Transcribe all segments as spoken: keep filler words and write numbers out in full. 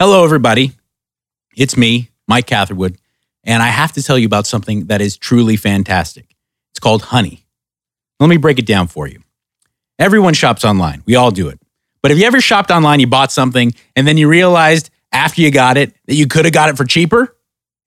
Hello, everybody. It's me, Mike Catherwood, and I have to tell you about something that is truly fantastic. It's called Honey. Let me break it down for you. Everyone shops online. We all do it. But have you ever shopped online, you bought something, and then you realized after you got it that you could have got it for cheaper?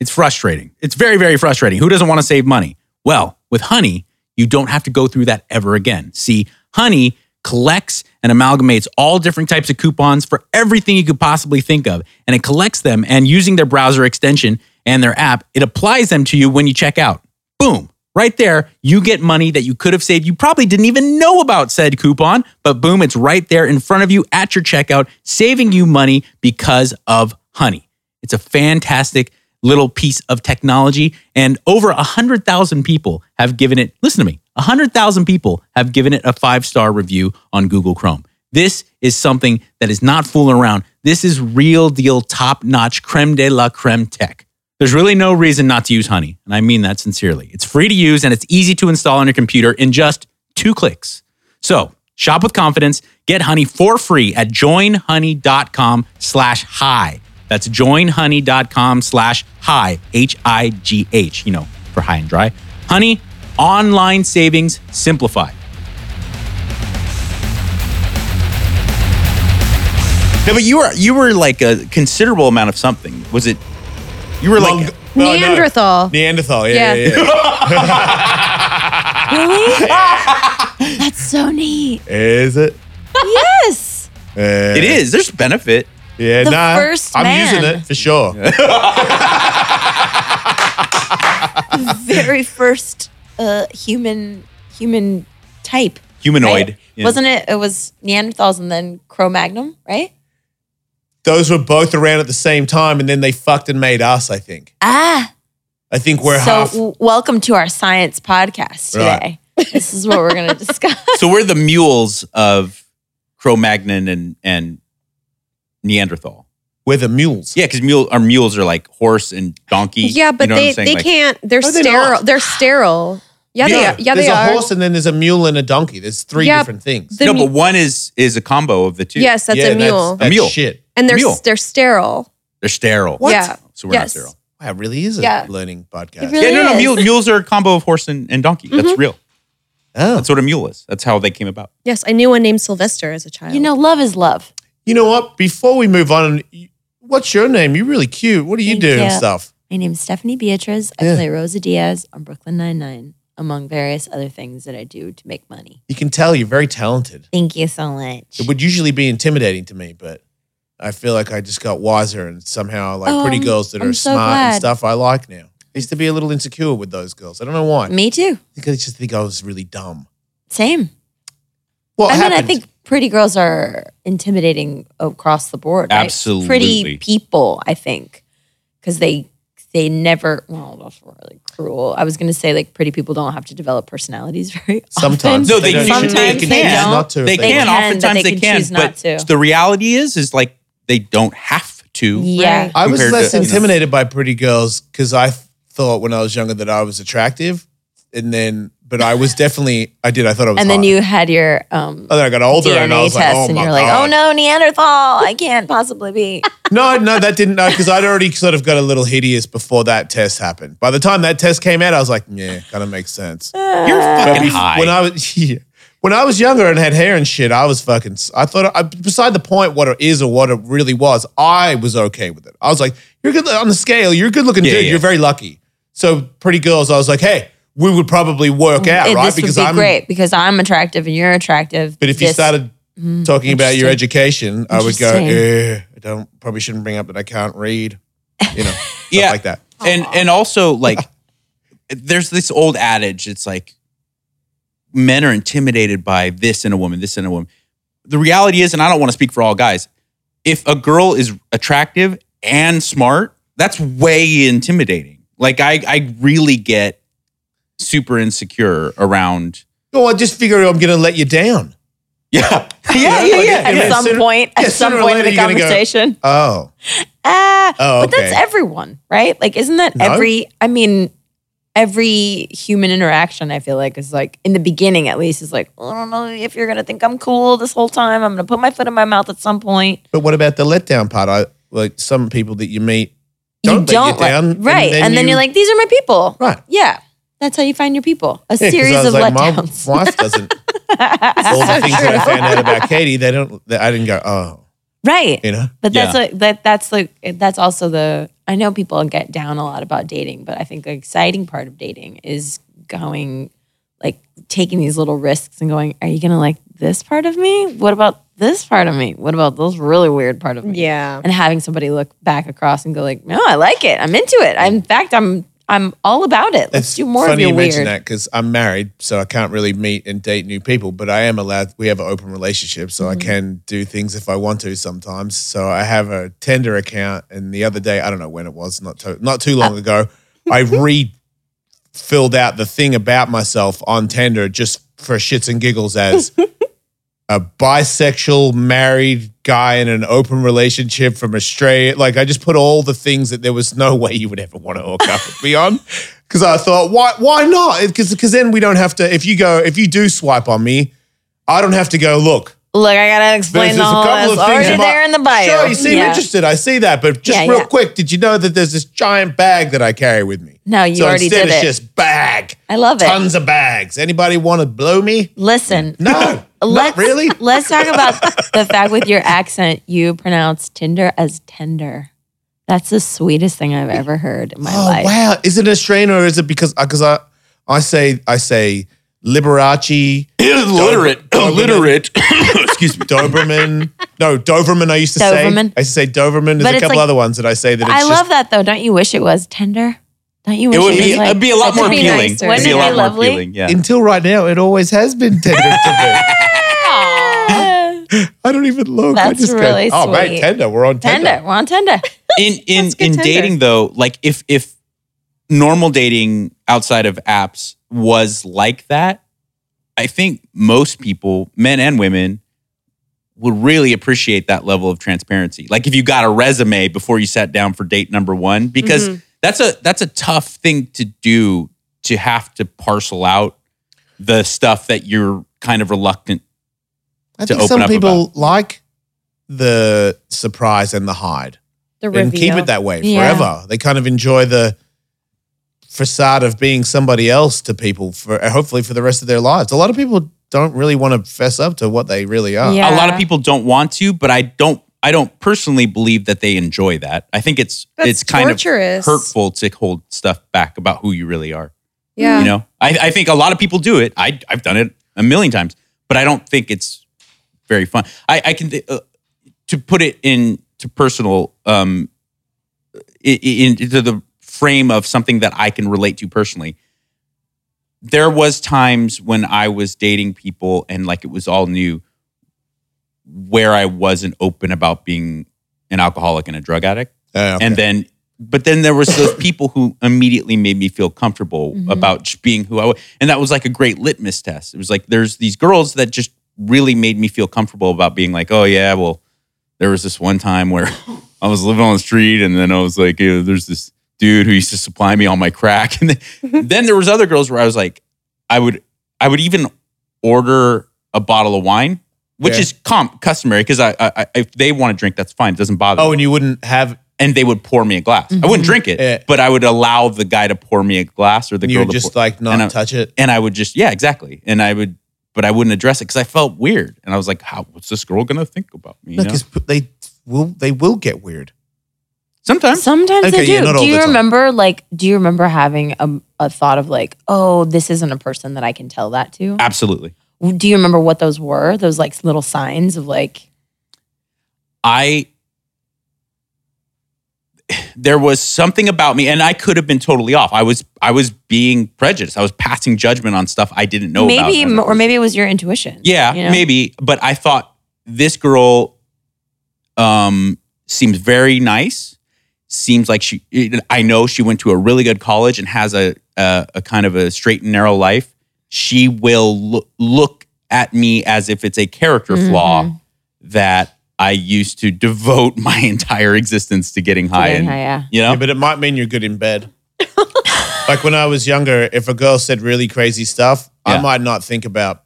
It's frustrating. It's very, very frustrating. Who doesn't want to save money? Well, with Honey, you don't have to go through that ever again. See, Honey collects and amalgamates all different types of coupons for everything you could possibly think of. And it collects them, and using their browser extension and their app, it applies them to you when you check out. Boom, right there, you get money that you could have saved. You probably didn't even know about said coupon, but boom, it's right there in front of you at your checkout, saving you money because of Honey. It's a fantastic little piece of technology, and over one hundred thousand people have given it, listen to me, one hundred thousand people have given it a five-star review on Google Chrome. This is something that is not fooling around. This is real deal, top-notch, creme de la creme tech. There's really no reason not to use Honey, and I mean that sincerely. It's free to use, and it's easy to install on your computer in just two clicks. So, shop with confidence. Get Honey for free at joinhoney.com slash high. That's joinhoney.com slash high, H I G H, you know, for high and dry. Honey, online savings simplified. No, but you were you were like a considerable amount of something. Was it? You were Long, like no, Neanderthal. No. Neanderthal. Yeah, yeah, yeah. yeah. Really? That's so neat. Is it? Yes. Uh, it is. There's benefit. Yeah. The nah, first I'm man. using it for sure. The very first. Uh, human, human type. Humanoid. Right? Yeah. Wasn't it? It was Neanderthals and then Cro-Magnon, right? Those were both around at the same time, and then they fucked and made us, I think. Ah. I think we're so half. W- welcome to our science podcast today. Right. This is what we're going to discuss. So we're the mules of Cro-Magnon and, and Neanderthal. We're the mules. Yeah, because mule, our mules are like horse and donkey. Yeah, but you know they, they like, can't. They're no, sterile. They're, they're sterile. Yeah, yeah, they are. Yeah, there's they a are. horse and then there's a mule and a donkey. There's three yeah, different things. No, mu- but one is is a combo of the two. Yes, that's yeah, a mule. That's, that's a mule. Shit. And they're mule. they're sterile. They're sterile. What? Yeah. So we're yes. not sterile. Wow, it really is a yeah. learning podcast. Really yeah, no, no, no. Mule, mules are a combo of horse and, and donkey. Mm-hmm. That's real. Oh. That's what a mule is. That's how they came about. Yes, I knew one named Sylvester as a child. You know, love is love. You know what? Before we move on, what's your name? You're really cute. What do you Thank do you. and stuff? My name is Stephanie Beatriz. I yeah. play Rosa Diaz on Brooklyn Nine-Nine, among various other things that I do to make money. You can tell you're very talented. Thank you so much. It would usually be intimidating to me, but I feel like I just got wiser and somehow like oh, pretty I'm, girls that I'm are so smart glad. and stuff I like now. I used to be a little insecure with those girls. I don't know why. Me too. Because I just think I was really dumb. Same. What I happened? mean, I think pretty girls are intimidating across the board. Right? Absolutely. Pretty people, I think, because they they never, well, that's really cruel. I was going to say like pretty people don't have to develop personalities very Sometimes. often. No, they, they, Sometimes they can they choose not to. They, they can, can, oftentimes they can, they can choose not to. But the reality is, is like they don't have to. Yeah. Right? I was less to, intimidated you know. by pretty girls because I thought when I was younger that I was attractive and then But I was definitely, I did, I thought I was And then hot. you had your um, oh, then I got older D N A and I was test, like, oh and my you're like, God. oh no, Neanderthal, I can't possibly be. no, no, that didn't, no, because I'd already sort of got a little hideous before that test happened. By the time that test came out, I was like, yeah, kind of makes sense. Uh, you're fucking high. When I was, yeah, when I was younger and had hair and shit, I was fucking, I thought, I, beside the point what it is or what it really was, I was okay with it. I was like, you're good, on the scale, you're a good looking yeah, dude, yeah. you're very lucky. So pretty girls, I was like, hey. We would probably work out, it, right? This because would be I'm great because I'm attractive and you're attractive. But if this, you started mm, talking about your education, I would go, eh, I don't probably shouldn't bring up that I can't read, you know, stuff yeah. like that. And Aww. and also like, there's this old adage. It's like men are intimidated by this in a woman, this in a woman. The reality is, and I don't want to speak for all guys. If a girl is attractive and smart, that's way intimidating. Like I, I really get. super insecure around. Oh, I just figure I'm going to let you down. Yeah. yeah, yeah, yeah. At yeah. some sooner, point, yeah, at some point in the conversation. Go, oh. Uh, oh, okay. But that's everyone, right? Like, isn't that no? every, I mean, every human interaction I feel like is like, in the beginning at least, is like, well, I don't know if you're going to think I'm cool this whole time. I'm going to put my foot in my mouth at some point. But what about the letdown part? I, like some people that you meet don't, you don't let you down. Like, right. And then, and then you, you're like, these are my people. Right. Yeah. That's how you find your people. A yeah, series I was of like, letdowns. My wife doesn't. All the things that I found out about Katie, they don't. They, I didn't go, oh. Right. You know? But that's yeah. like, that. That's like, that's also the, I know people get down a lot about dating, but I think the exciting part of dating is going, like taking these little risks and going, are you going to like this part of me? What about this part of me? What about this really weird part of me? Yeah. And having somebody look back across and go like, no, I like it. I'm into it. I'm, in fact, I'm I'm all about it. Let's it's do more of your weird. It's funny you mention that because I'm married, so I can't really meet and date new people, but I am allowed, we have an open relationship, so mm-hmm. I can do things if I want to sometimes. So I have a Tinder account, and the other day, I don't know when it was, not to, not too long uh- ago, I re-filled out the thing about myself on Tinder just for shits and giggles as a bisexual married guy in an open relationship from Australia. Like I just put all the things that there was no way you would ever want to hook up with me on. Because I thought, why why not? Because then we don't have to, if you go, if you do swipe on me, I don't have to go, look. Look, I got to explain the whole thing. There's a couple of things there in the bio. Sure, you seem yeah. interested. I see that. But just yeah, real yeah. quick, did you know that there's this giant bag that I carry with me? No, you so already did it. So instead it's just bag. I love it. Tons of bags. Anybody want to blow me? Listen. No. Let's, Not really? Let's talk about the fact with your accent, you pronounce Tinder as tender. That's the sweetest thing I've ever heard in my oh, life. Oh, wow. Is it Australian or is it because because I, I say I say Liberace. Illiterate. Dober, illiterate. Excuse me. Doberman. No, Doberman I used to Doberman. say. I used to say Doberman. There's but a couple like, other ones that I say that it's I just, love that though. Don't you wish it was tender? Don't you wish it would be, like, it'd be a lot more appealing. Nicer. Wouldn't it'd be a lot more lovely? appealing. Yeah. Until right now, it always has been tender to me. I don't even look. That's I just really go, oh, sweet. Oh, mate, tender. We're on tender. Tender. We're on tender. in in in tender. Dating though, like if if normal dating outside of apps was like that, I think most people, men and women, would really appreciate that level of transparency. Like if you got a resume before you sat down for date number one, because mm-hmm. that's a that's a tough thing to do, to have to parcel out the stuff that you're kind of reluctant. I think some people about. like the surprise and the hide. The reveal. And keep it that way forever. Yeah. They kind of enjoy the facade of being somebody else to people, for hopefully for the rest of their lives. A lot of people don't really want to fess up to what they really are. Yeah. A lot of people don't want to, but I don't I don't personally believe that they enjoy that. I think it's That's it's torturous. Kind of hurtful to hold stuff back about who you really are. Yeah. You know? I, I think a lot of people do it. I, I've done it a million times, but I don't think it's very fun. I, I can th- uh, to put it in to personal um, in, into the frame of something that I can relate to personally. There was times when I was dating people and like it was all new, where I wasn't open about being an alcoholic and a drug addict, uh, okay. and then but then there was those people who immediately made me feel comfortable mm-hmm. about just being who I was, and that was like a great litmus test. It was like there's these girls that just really made me feel comfortable about being like, oh yeah, well, there was this one time where I was living on the street and then I was like, hey, there's this dude who used to supply me all my crack. And then, then there was other girls where I was like, I would I would even order a bottle of wine, which yeah. is com- customary because I, I, I if they want to drink, that's fine. It doesn't bother oh, me. Oh, and you wouldn't have... And they would pour me a glass. Mm-hmm. I wouldn't drink it, yeah. but I would allow the guy to pour me a glass or the you girl to pour. You would just like not I, touch it? And I would just, yeah, exactly. And I would... But I wouldn't address it because I felt weird, and I was like, "How? What's this girl gonna think about me?" Because no, they will, they will get weird. Sometimes, sometimes okay, they do. Yeah, do you remember, time. like, do you remember having a, a thought of like, "Oh, this isn't a person that I can tell that to"? Absolutely. Do you remember what those were? Those like little signs of like, I. There was something about me, and I could have been totally off. I was, I was being prejudiced. I was passing judgment on stuff I didn't know maybe, about. Maybe, or maybe it was your intuition. Yeah, you know? Maybe. But I thought this girl, um, seems very nice. Seems like she. I know she went to a really good college and has a a, a kind of a straight and narrow life. She will lo- look at me as if it's a character mm-hmm. flaw that. I used to devote my entire existence to getting high. Getting and, high yeah. You know? Yeah, but it might mean you're good in bed. Like when I was younger, if a girl said really crazy stuff, yeah. I might not think about,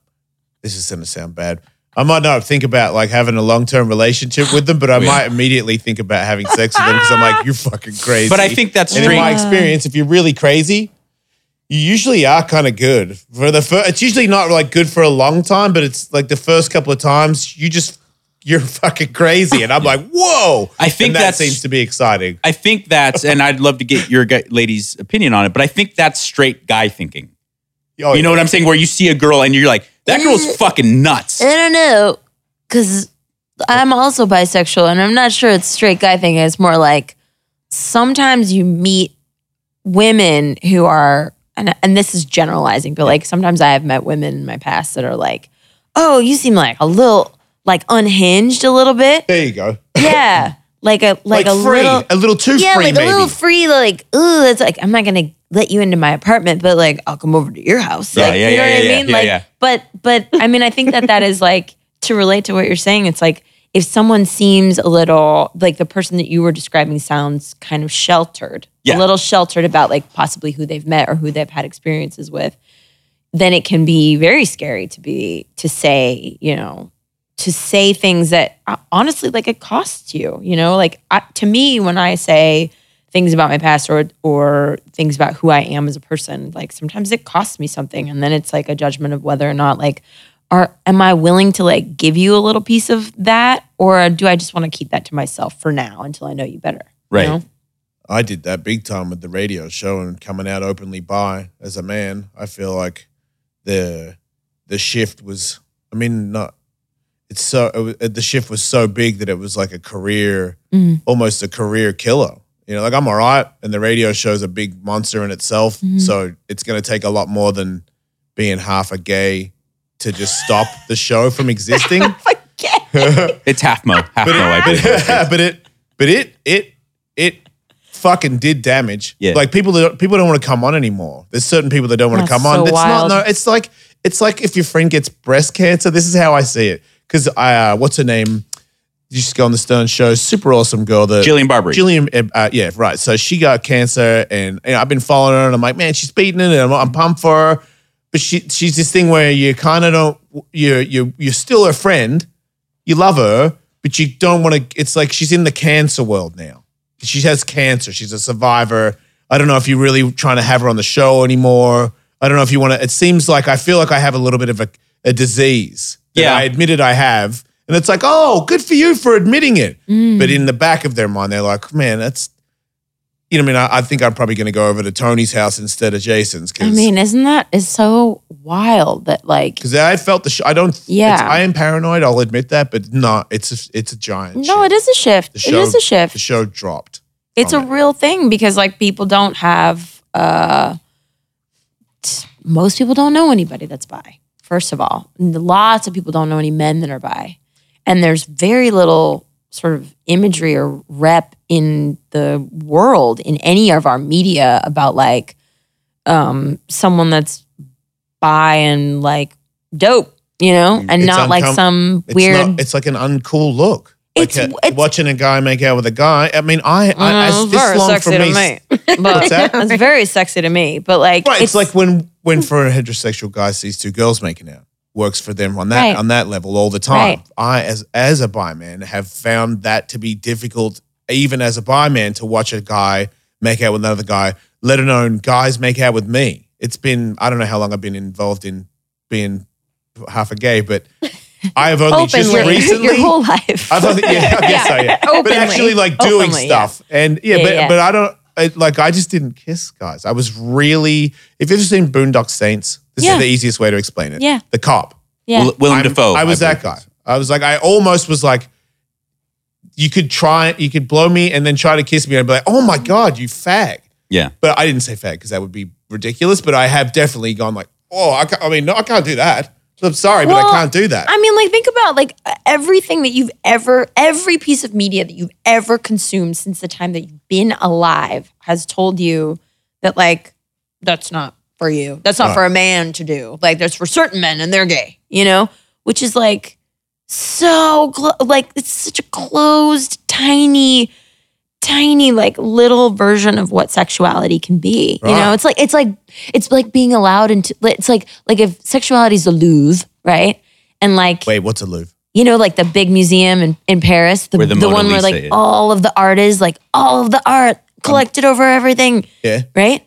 this is going to sound bad, I might not think about like having a long-term relationship with them, but I yeah. might immediately think about having sex with them because I'm like, you're fucking crazy. But I think that's and strange. In my experience, if you're really crazy, you usually are kind of good. For the first, it's usually not like good for a long time, but it's like the first couple of times you just, you're fucking crazy. And I'm yeah. like, whoa. I think and that that's, seems to be exciting. I think that's, and I'd love to get your guy, lady's opinion on it, but I think that's straight guy thinking. Oh, you know yeah. what I'm saying? Where you see a girl and you're like, that girl's fucking nuts. I don't know, because I'm also bisexual, and I'm not sure it's straight guy thing. It's more like sometimes you meet women who are, and, and this is generalizing, but like sometimes I have met women in my past that are like, oh, you seem like a little, like unhinged a little bit. There you go. Yeah. Like a like, like a free, little a little too yeah, free. Yeah, like maybe. a little free, like, ooh, it's like I'm not gonna let you into my apartment, but like I'll come over to your house. Yeah, like, yeah, you know yeah, what yeah, I mean? Yeah, like yeah. but but I mean I think that that is like to relate to what you're saying, it's like if someone seems a little like the person that you were describing sounds kind of sheltered, yeah. a little sheltered about like possibly who they've met or who they've had experiences with, then it can be very scary to be to say, you know, to say things that honestly, like it costs you, you know, like I, to me, when I say things about my past or, or things about who I am as a person, like sometimes it costs me something. And then it's like a judgment of whether or not like, are, am I willing to like give you a little piece of that? Or do I just want to keep that to myself for now until I know you better? Right. You know? I did that big time with the radio show and coming out openly bi as a man. I feel like the, the shift was, I mean, not, It's so it, the shift was so big that it was like a career, mm. almost a career killer. You know, like I'm all right, and the radio show's a big monster in itself. Mm-hmm. So it's going to take a lot more than being half a gay to just stop the show from existing. Half a gay. It's half mo, half mo. But it, but, but it, but it, it, it fucking did damage. Yeah. Like people, that, people don't want to come on anymore. There's certain people that don't want to come so on. It's wild. not. No, it's like it's like if your friend gets breast cancer. This is how I see it. Because I, uh, what's her name? You just go on the Stern Show. Super awesome girl. That Jillian Barberie. Jillian, uh, yeah, right. So she got cancer, and you know, I've been following her, and I'm like, man, she's beating it, and I'm, I'm pumped for her. But she, she's this thing where you kind of don't, you, you, you're still her friend, you love her, but you don't want to. It's like she's in the cancer world now. She has cancer. She's a survivor. I don't know if you're really trying to have her on the show anymore. I don't know if you want to. It seems like I feel like I have a little bit of a, a disease. That yeah, I admitted I have, and it's like, oh, good for you for admitting it. Mm. But in the back of their mind, they're like, man, that's, you know, I mean, I, I think I'm probably going to go over to Tony's house instead of Jason's. Cause, I mean, isn't that is so wild that like because I felt the sh- I don't yeah it's, I am paranoid. I'll admit that, but no, it's a, it's a giant. No, shift. it is a shift. The show, it is a shift. The show dropped. It's a it. real thing because like people don't have uh, t- most people don't know anybody that's bi. First of all, lots of people don't know any men that are bi. And there's very little sort of imagery or rep in the world, in any of our media about like um, someone that's bi and like dope, you know? And it's not uncom- like some weird- it's, not, it's like an uncool look. Like it's, a, it's watching a guy make out with a guy. I mean, I, I it's this long for me. me. But what's that? It's very sexy to me, but like- right, it's, it's like when- When for a heterosexual guy sees two girls making out, works for them on that right. on that level all the time. Right. I, as as a bi man, have found that to be difficult, even as a bi man, to watch a guy make out with another guy, let alone guys make out with me. It's been, I don't know how long I've been involved in being half a gay, but I have only just recently. Your whole life. I've only, yeah, I guess yeah. so, yeah. Openly. But actually like doing Openly, stuff. Yeah. And yeah, yeah but yeah. but I don't. I, like, I just didn't kiss guys. I was really, if you've seen Boondock Saints, this yeah. is the easiest way to explain it. Yeah. The cop. Yeah. Willem Dafoe. I was I that guy. I was like, I almost was like, you could try, you could blow me and then try to kiss me. And I'd be like, oh my God, you fag. Yeah. But I didn't say fag because that would be ridiculous. But I have definitely gone like, oh, I, can't, I mean, no, I can't do that. I'm sorry, well, but I can't do that. I mean, like, think about like everything that you've ever, every piece of media that you've ever consumed since the time that you've been alive has told you that like, that's not for you. That's not right. for a man to do. Like, that's for certain men and they're gay, you know? Which is like so, clo- like, it's such a closed, tiny, tiny, like little version of what sexuality can be. Right. You know, it's like it's like it's like being allowed into. It's like like if sexuality is the Louvre, right? And like, wait, what's a Louvre? You know, like the big museum in, in Paris, the, the, the one where like is. all of the art is, like all of the art collected um, over everything. Yeah. Right?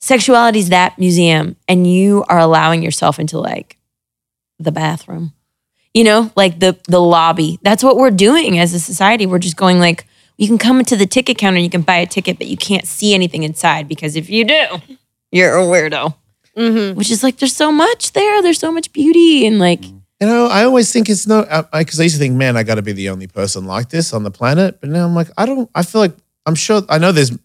Sexuality is that museum, and you are allowing yourself into like the bathroom, you know, like the the lobby. That's what we're doing as a society. We're just going like, you can come into the ticket counter and you can buy a ticket, but you can't see anything inside, because if you do, you're a weirdo. Mm-hmm. Which is like, there's so much there. There's so much beauty and like. You know, I always think it's no, because I, I used to think, man, I got to be the only person like this on the planet. But now I'm like, I don't, I feel like, I'm sure, I know there's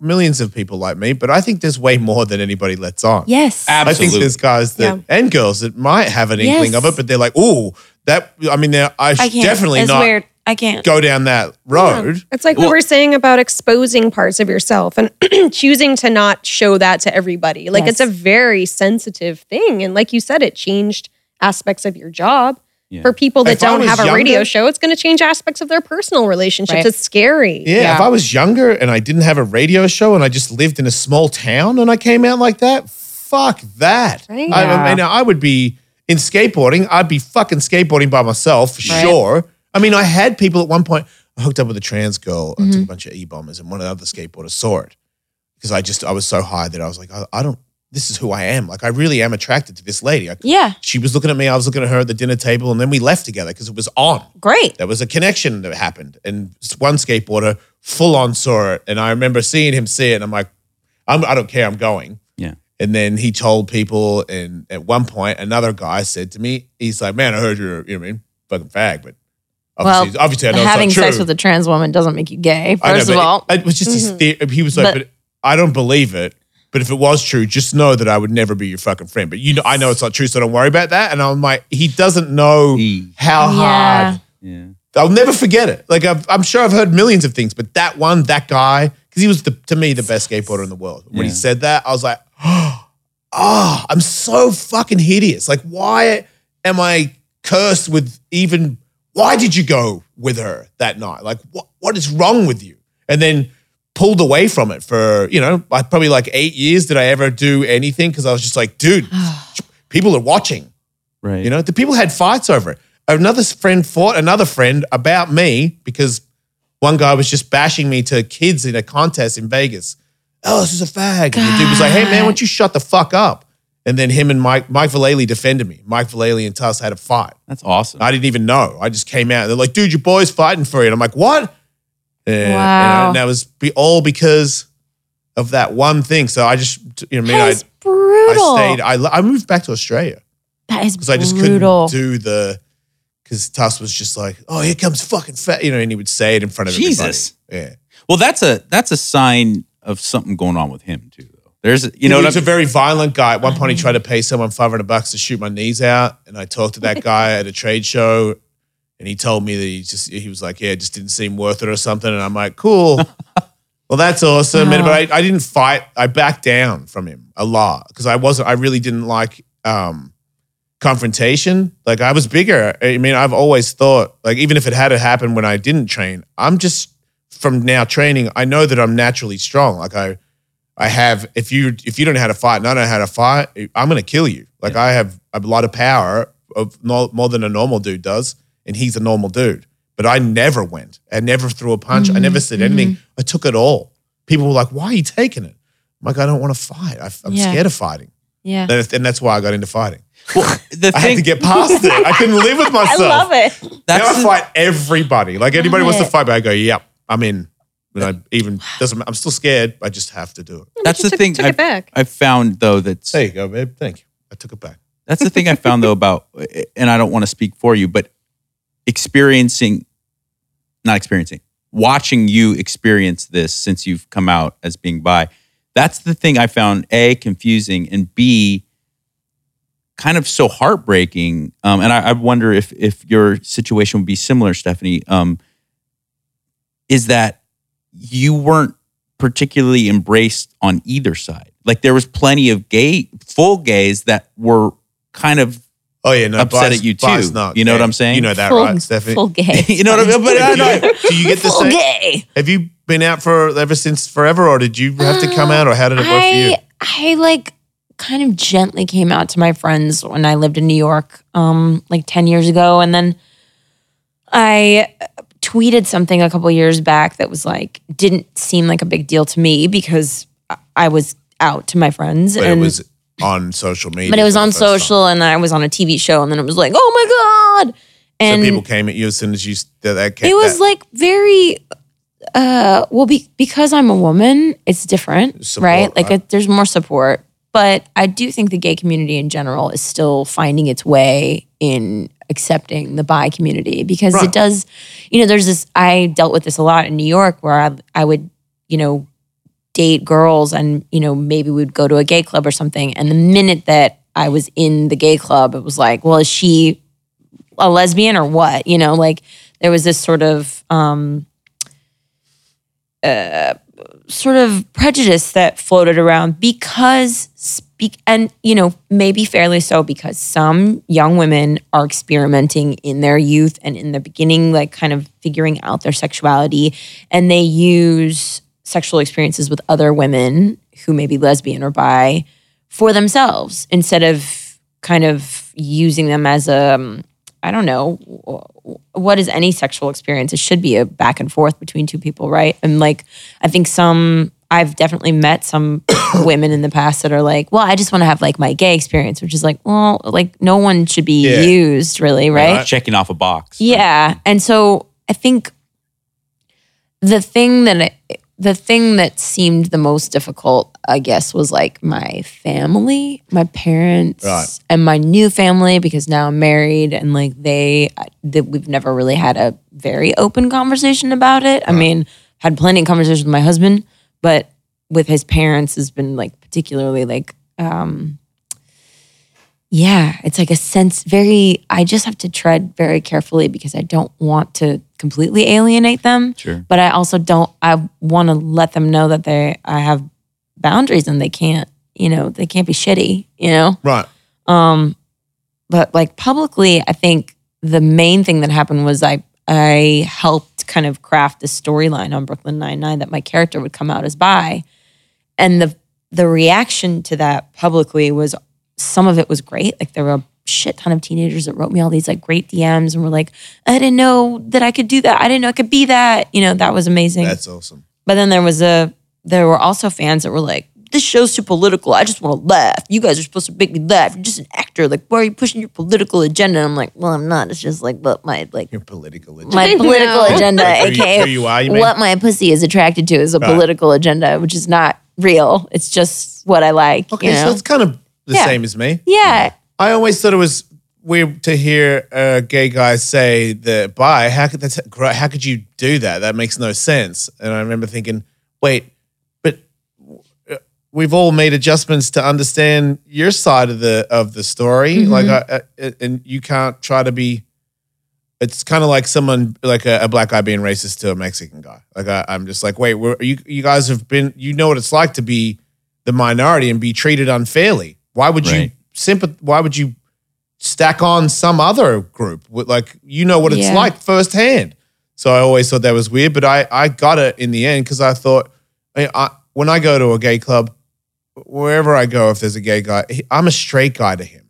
millions of people like me, but I think there's way more than anybody lets on. Yes. Absolutely. I think there's guys that, yeah. and girls that might have an inkling yes. of it, but they're like, ooh, that, I mean, I, I definitely it's not weird. I can't go down that road. Yeah. It's like well, we were saying about exposing parts of yourself and choosing to not show that to everybody. Like yes. it's a very sensitive thing. And like you said, it changed aspects of your job. Yeah. For people that if don't have younger, a radio show, it's going to change aspects of their personal relationships. Right. It's scary. Yeah, yeah. If I was younger and I didn't have a radio show and I just lived in a small town and I came out like that, fuck that. Right? I, yeah. I mean, I would be in skateboarding. I'd be fucking skateboarding by myself, for right. sure. I mean, I had people at one point. I hooked up with a trans girl. Mm-hmm. I took a bunch of e-bombers, and one of the other skateboarders saw it because I just I was so high that I was like, I, I don't. This is who I am. Like, I really am attracted to this lady. I, yeah. She was looking at me. I was looking at her at the dinner table, and then we left together because it was on. Great. There was a connection that happened, and one skateboarder full on saw it, and I remember seeing him see it, and I'm like, I'm, I don't care. I'm going. Yeah. And then he told people, and at one point, another guy said to me, he's like, man, I heard you're, you know what I mean, fucking fag, but obviously, well, obviously I know having it's not sex true. With a trans woman doesn't make you gay, first know, of all. It, it was just mm-hmm. his theory. He was like, but, but I don't believe it. But if it was true, just know that I would never be your fucking friend. But you know, I know it's not true, so don't worry about that. And I'm like, he doesn't know how yeah. hard. Yeah. I'll never forget it. Like I've, I'm sure I've heard millions of things, but that one, that guy, because he was the, to me the best skateboarder in the world. When yeah. he said that, I was like, oh, I'm so fucking hideous. Like, why am I cursed with even? Why did you go with her that night? Like, what what is wrong with you? And then. Pulled away from it for, you know, probably like eight years did I ever do anything because I was just like, dude, people are watching. Right. You know, the people had fights over it. Another friend fought another friend about me because one guy was just bashing me to kids in a contest in Vegas. Oh, this is a fag. God. And the dude was like, hey, man, why don't you shut the fuck up? And then him and Mike, Mike Vallely defended me. Mike Vallely and Tuss had a fight. That's awesome. I didn't even know. I just came out. They're like, dude, your boy's fighting for you. And I'm like, what? And, wow. And that was be all because of that one thing. So I just, you know, I mean, I, brutal. I stayed, I, I moved back to Australia. That is brutal. Because I just couldn't do the, because Tuss was just like, oh, here comes fucking fat, you know, and he would say it in front of Jesus. Everybody. Yeah. Well, that's a, that's a sign of something going on with him too. Though. There's, you know, he was a very violent guy. At one point he tried to pay someone five hundred bucks to shoot my knees out. And I talked to that guy at a trade show. And he told me that he just, he was like, yeah, it just didn't seem worth it or something. And I'm like, cool. Well, that's awesome. No. And, but I, I didn't fight. I backed down from him a lot because I wasn't, I really didn't like um, confrontation. Like I was bigger. I mean, I've always thought, like even if it had to happen when I didn't train, I'm just from now training, I know that I'm naturally strong. Like I I have, if you if you don't know how to fight and I don't know how to fight, I'm going to kill you. Like yeah. I have a lot of power, of more than a normal dude does. And he's a normal dude. But I never went. I never threw a punch. Mm-hmm. I never said anything. Mm-hmm. I took it all. People were like, why are you taking it? I'm like, I don't want to fight. I, I'm yeah. scared of fighting. Yeah. And that's why I got into fighting. Well, the I thing- had to get past it. I couldn't live with myself. I love it. That's now I fight everybody. Like anybody wants to fight, but I go, yep, I'm in. And I even, doesn't. I'm still scared. I just have to do it. That's the took, thing took I've, it back. I've found though that's- There you go, babe. Thank you. I took it back. That's the thing I found though about, and I don't want to speak for you, but- experiencing, not experiencing, watching you experience this since you've come out as being bi, that's the thing I found, A, confusing, and B, kind of so heartbreaking. Um, and I, I wonder if if your situation would be similar, Stephanie, um, is that you weren't particularly embraced on either side. Like there was plenty of gay, full gays that were kind of, oh yeah, no, upset bi's, at you too. Not, you know yeah. what I'm saying? You know that, full, right, Stephanie? Full gay. You know what I mean? But I know. Do you get the full same? Gay. Have you been out for ever since forever, or did you have uh, to come out, or how did it work I, for you? I like kind of gently came out to my friends when I lived in New York um, like ten years ago. And then I tweeted something a couple years back that was like, didn't seem like a big deal to me because I was out to my friends. But and it was on social media. But it was on social time. And I was on a T V show and then it was like, oh my God. And so people came at you as soon as you, that came. It was that. like very, uh, well, be, because I'm a woman, it's different, support, right? Like right? A, there's more support. But I do think the gay community in general is still finding its way in accepting the bi community because right. it does, you know, there's this, I dealt with this a lot in New York where I, I would, you know, date girls and, you know, maybe we'd go to a gay club or something. And the minute that I was in the gay club, it was like, well, is she a lesbian or what? You know, like there was this sort of, um, uh, sort of prejudice that floated around because speak and you know maybe fairly so because some young women are experimenting in their youth and in the beginning like kind of figuring out their sexuality and they use sexual experiences with other women who may be lesbian or bi for themselves instead of kind of using them as a I don't know what is any sexual experience. It should be a back and forth between two people, right? And like, I think some I've definitely met some women in the past that are like, well, I just want to have like my gay experience, which is like, well, like no one should be yeah. used, really, right? Right? Checking off a box. Yeah, right. And so I think the thing that I, the thing that seemed the most difficult, I guess, was like my family, my parents, right. and my new family because now I'm married and like they, that we've never really had a very open conversation about it. Right. I mean, had plenty of conversations with my husband, but with his parents has been like particularly like, um, yeah, it's like a sense very, I just have to tread very carefully because I don't want to completely alienate them. Sure. But I also don't, I want to let them know that they, I have boundaries and they can't, you know, they can't be shitty, you know? Right. Um, but like publicly, I think the main thing that happened was I, I helped kind of craft the storyline on Brooklyn Nine-Nine that my character would come out as bi. And the, the reaction to that publicly was, some of it was great. Like there were shit ton of teenagers that wrote me all these like great D Ms and were like, I didn't know that I could do that. I didn't know I could be that. You know, that was amazing. That's awesome. But then there was a, there were also fans that were like, this show's too political. I just want to laugh. You guys are supposed to make me laugh. You're just an actor. Like, why are you pushing your political agenda? And I'm like, well, I'm not. It's just like what my like your political agenda. My political agenda, aka you, you you what my pussy is attracted to is a right. political agenda, which is not real. It's just what I like. Okay, you know? So it's kind of the yeah. same as me. Yeah. I always thought it was weird to hear a gay guy say that bi. How could that's how could you do that? That makes no sense. And I remember thinking, wait, but we've all made adjustments to understand your side of the of the story. Mm-hmm. Like, I, I, and you can't try to be. It's kind of like someone like a, a black guy being racist to a Mexican guy. Like I, I'm just like, wait, we're, you you guys have been. You know what it's like to be the minority and be treated unfairly. Why would right. you? Sympath- why would you stack on some other group? Like, you know what it's yeah. like firsthand. So I always thought that was weird, but I, I got it in the end because I thought, I, I, when I go to a gay club, wherever I go, if there's a gay guy, he, I'm a straight guy to him.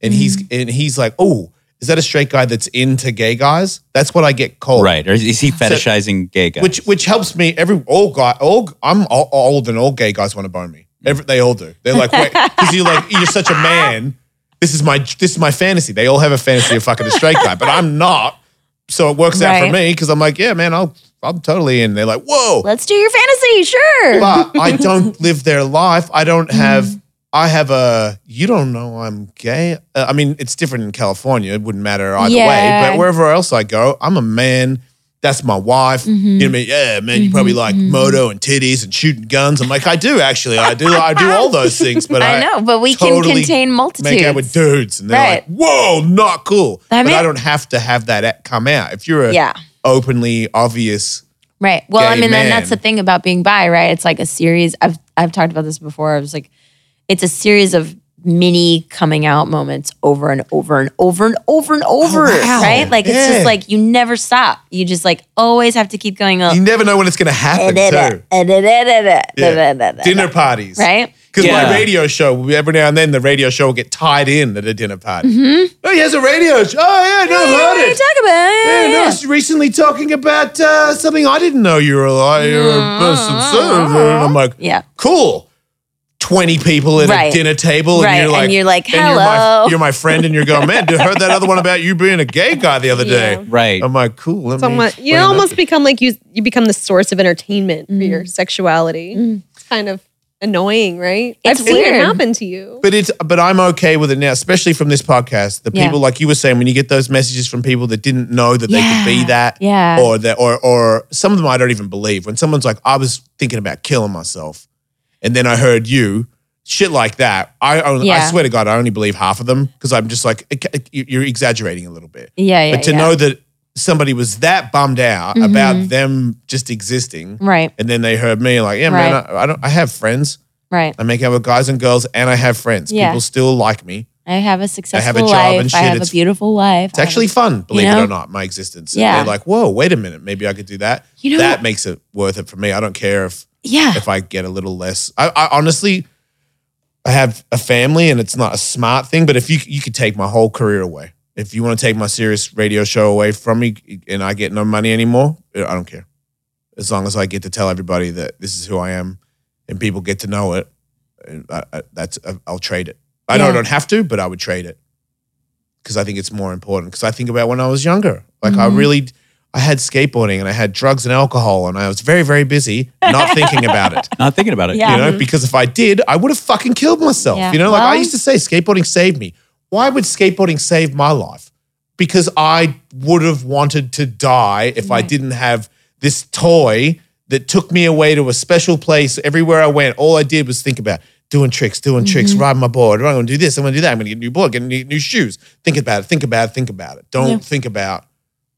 And mm-hmm. he's and he's like, oh, is that a straight guy that's into gay guys? That's what I get called. Right, or is he fetishizing so, gay guys? Which which helps me, every all guy, all, I'm all, old and all gay guys want to bone me. Every, they all do. They're like, wait, because you're like, you're such a man. This is my this is my fantasy. They all have a fantasy of fucking a straight guy, but I'm not. So it works right. out for me because I'm like, yeah, man, I'll I'm totally in. They're like, whoa, let's do your fantasy, sure. But I don't live their life. I don't have. Mm. I have a. You don't know I'm gay. Uh, I mean, it's different in California. It wouldn't matter either yeah. way. But wherever else I go, I'm a man. That's my wife. Mm-hmm. You know what I mean? Yeah, man, you mm-hmm. probably like mm-hmm. moto and titties and shooting guns. I'm like, I do actually. I do I do all those things. But I, I know, but we totally can contain multitudes. Make out with dudes. And they're right. like, whoa, not cool. I mean, but I don't have to have that come out. If you're a yeah. openly obvious right. Well, gay I mean, man, and that's the thing about being bi, right? It's like a series. I've I've talked about this before. I was like, it's a series of mini coming out moments over and over and over and over and over, oh, wow. right? Like, yeah. it's just like, you never stop. You just like always have to keep going up. You never know when it's going to happen, too. Dinner parties. Right? Because yeah. my radio show, every now and then the radio show will get tied in at a dinner party. Mm-hmm. Oh, he has a radio show. Oh, yeah, no, I've yeah, heard what it. What are you talking about? Yeah, yeah. No, I was recently talking about uh, something I didn't know you were a, you were a person. Mm-hmm. And I'm like, yeah. cool. twenty people at right. a dinner table and, right. you're like, and you're like, hello. You're my, you're my friend and you're going, man, I heard that other one about you being a gay guy the other day. Yeah. Right. I'm like, cool. Let Someone, me you almost become like you you become the source of entertainment mm. for your sexuality. Mm. It's kind of annoying, right? It's I've seen weird. It happen to you. But it's but I'm okay with it now, especially from this podcast. The yeah. people, like you were saying, when you get those messages from people that didn't know that yeah. they could be that. Yeah. Or that or or some of them I don't even believe. When someone's like, I was thinking about killing myself. And then I heard you, shit like that. I only, yeah. I swear to God, I only believe half of them because I'm just like, you're exaggerating a little bit. Yeah, yeah, But to yeah. know that somebody was that bummed out mm-hmm. about them just existing. Right. And then they heard me like, yeah, right. man, I, I, don't, I have friends. Right. I make out with guys and girls and I have friends. Yeah. People still like me. I have a successful I have a job life. And shit. I have it's, a beautiful life. It's actually fun, believe you know? It or not, my existence. Yeah. And they're like, whoa, wait a minute. Maybe I could do that. You know that what? Makes it worth it for me. I don't care if. Yeah. If I get a little less, I, I honestly, I have a family and it's not a smart thing, but if you you could take my whole career away. If you want to take my serious radio show away from me and I get no money anymore, I don't care. As long as I get to tell everybody that this is who I am and people get to know it, I, I, that's I'll trade it. I know yeah. I don't have to, but I would trade it because I think it's more important. Because I think about when I was younger, like mm-hmm. I really – I had skateboarding and I had drugs and alcohol and I was very, very busy not thinking about it. Not thinking about it. Yeah. You know, because if I did, I would have fucking killed myself. Yeah. You know, like well, I used to say skateboarding saved me. Why would skateboarding save my life? Because I would have wanted to die if right. I didn't have this toy that took me away to a special place. Everywhere I went, all I did was think about doing tricks, doing mm-hmm. tricks, riding my board. I'm going to do this. I'm going to do that. I'm going to get a new board, get new shoes. Think about it. Think about it. Think about it. Don't yeah. think about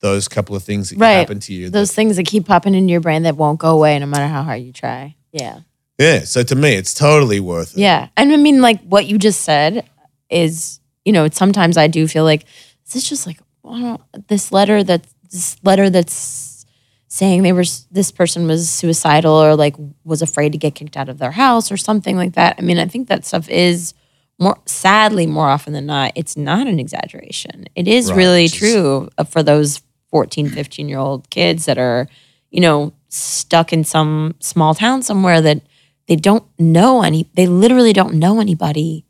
those couple of things that right. happen to you. Those that, things that keep popping into your brain that won't go away no matter how hard you try. Yeah. Yeah. So to me, it's totally worth it. Yeah. And I mean, like what you just said is, you know, sometimes I do feel like, is this just like, I don't, this letter that, this letter that's saying they were, this person was suicidal or like was afraid to get kicked out of their house or something like that. I mean, I think that stuff is more, sadly, more often than not, it's not an exaggeration. It is right. really just, true for those fourteen, fifteen year old kids that are, you know, stuck in some small town somewhere that they don't know any, they literally don't know anybody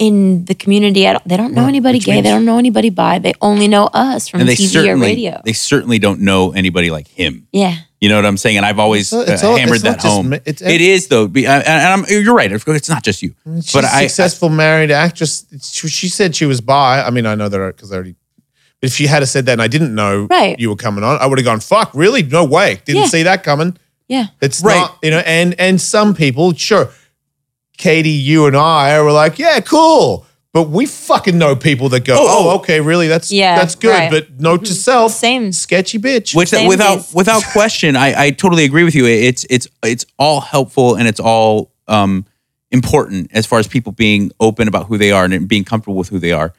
in the community at all. They don't know well, anybody gay. Means- they don't know anybody bi. They only know us from T V or radio. They certainly don't know anybody like him. Yeah. You know what I'm saying? And I've always uh, all, hammered that home. Just, it's, it is though. And I'm, you're right. It's not just you. She's but a successful I, married actress. She said she was bi. I mean, I know that because I already if you had said that and I didn't know right. you were coming on, I would have gone, fuck, really? No way. Didn't yeah. see that coming. Yeah. It's right. not, you know, and and some people, sure, Katie, you and I were like, yeah, cool. But we fucking know people that go, oh, oh okay, really? That's yeah, that's good. Right. But note to self, same sketchy bitch. Which same without piece. Without question, I, I totally agree with you. It's it's it's all helpful and it's all um, important as far as people being open about who they are and being comfortable with who they are.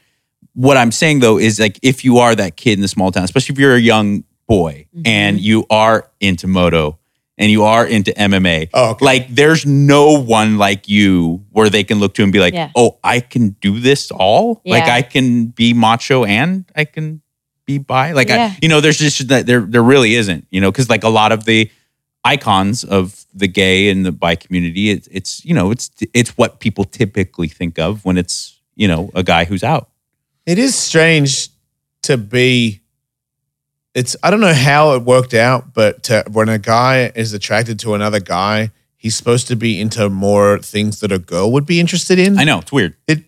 What I'm saying though is like if you are that kid in the small town, especially if you're a young boy mm-hmm. and you are into moto and you are into M M A, oh, okay. like there's no one like you where they can look to and be like, yeah. oh, I can do this all? Yeah. Like I can be macho and I can be bi? Like, yeah. I, you know, there's just that there, there really isn't, you know, because like a lot of the icons of the gay and the bi community, it, it's, you know, it's it's what people typically think of when it's, you know, a guy who's out. It is strange to be, it's, I don't know how it worked out, but to, when a guy is attracted to another guy, he's supposed to be into more things that a girl would be interested in. I know, it's weird. It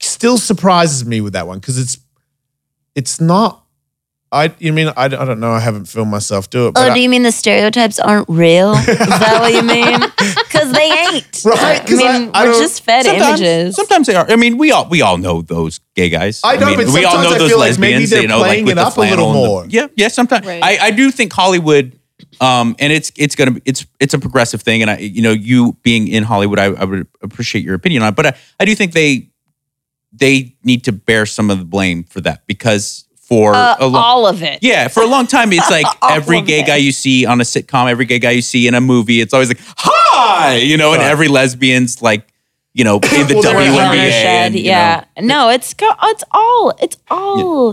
still surprises me with that one because it's, it's not, I you mean, I, I don't know, I haven't filmed myself do it. But oh, do you I, mean the stereotypes aren't real? Is that what you mean? Because they ain't. Right. I mean, I, I we're just fed sometimes, images. Sometimes they are. I mean, we all we all know those gay guys. I know, I mean, but we sometimes all know I those feel lesbians, like maybe they're you know, playing like with it up a little more. The, yeah, yeah, sometimes. Right. I, I do think Hollywood, um, and it's it's gonna it's it's a progressive thing, and I you know, you being in Hollywood, I, I would appreciate your opinion on it, but I, I do think they they need to bear some of the blame for that because For uh, a long, all of it. Yeah, for a long time, it's like every gay it. guy you see on a sitcom, every gay guy you see in a movie, it's always like, ha! why? You know, and every lesbian's like, you know, in the well, W N B A. Shed, and, yeah. Know. No, it's it's all, it's all, yeah.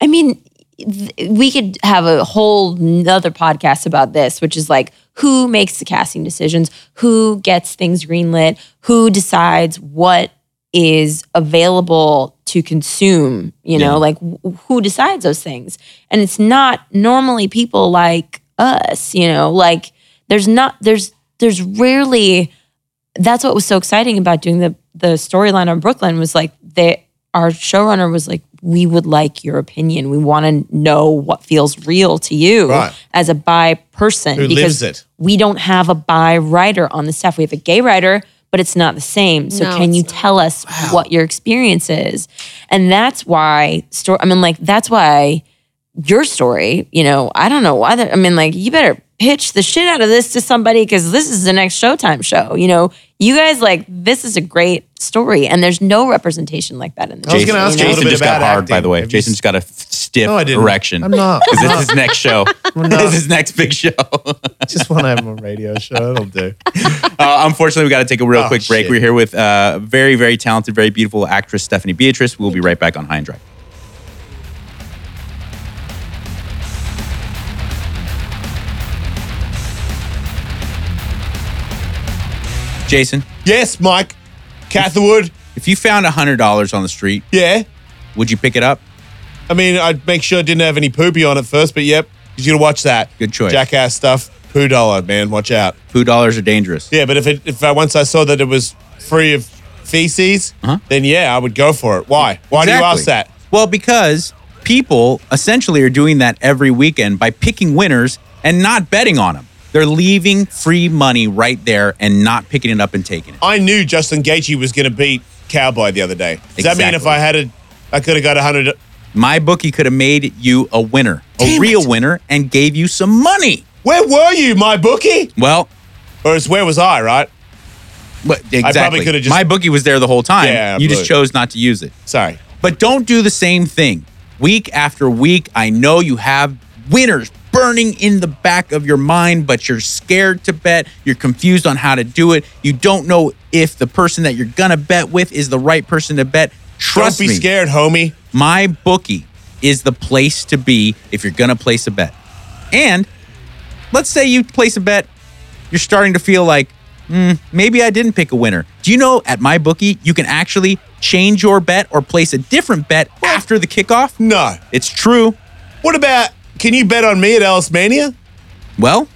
I mean, th- we could have a whole nother podcast about this, which is like, who makes the casting decisions? Who gets things greenlit? Who decides what is available to consume? You know, yeah. like w- who decides those things? And it's not normally people like us, you know, like there's not, there's, there's rarely, that's what was so exciting about doing the the storyline on Brooklyn was like, they, our showrunner was like, we would like your opinion. We want to know what feels real to you right. as a bi person. Who because lives it. We don't have a bi writer on the staff. We have a gay writer, but it's not the same. So no, can you not. tell us wow. what your experience is? And that's why, story. I mean, like, that's why your story, you know, I don't know why, I mean, like, you better pitch the shit out of this to somebody because this is the next Showtime show. You know, you guys like, this is a great story and there's no representation like that in the show. I was going to ask you know? Jason just got hard, acting. by the way. Have Jason you... just got a f- stiff no, erection. I'm not. Because it's his next show. This is his next big show. Just want to have him on a radio show. That'll do. Uh, unfortunately, we got to take a real oh, quick break. Shit. We're here with uh, very, very talented, very beautiful actress, Stephanie Beatriz. We'll be right back on High and Dry. Jason? Yes, Mike Catherwood. If you found one hundred dollars on the street, yeah, would you pick it up? I mean, I'd make sure I didn't have any poopy on it first, but yep, because you're going to watch that. Good choice. Jackass stuff. Poo dollar, man. Watch out. Poo dollars are dangerous. Yeah, but if it, if I, once I saw that it was free of feces, uh-huh. then yeah, I would go for it. Why? Why exactly. do you ask that? Well, because people essentially are doing that every weekend by picking winners and not betting on them. They're leaving free money right there and not picking it up and taking it. I knew Justin Gaethje was going to beat Cowboy the other day. Does exactly. that mean if I had it, I could have got one hundred? My bookie could have made you a winner, Damn a real it. winner, and gave you some money. Where were you, my bookie? Well. Or it's where was I, right? But exactly. I probably could have just. My bookie was there the whole time. Yeah, you absolutely. just chose not to use it. Sorry. But don't do the same thing. Week after week, I know you have winners burning in the back of your mind, but you're scared to bet. You're confused on how to do it. You don't know if the person that you're going to bet with is the right person to bet. Trust me. Don't be scared, homie. My bookie is the place to be if you're going to place a bet. And let's say you place a bet. You're starting to feel like, mm, maybe I didn't pick a winner. Do you know at my bookie, you can actually change your bet or place a different bet what? after the kickoff? No. It's true. What about... Can you bet on me at Ellismania? Well,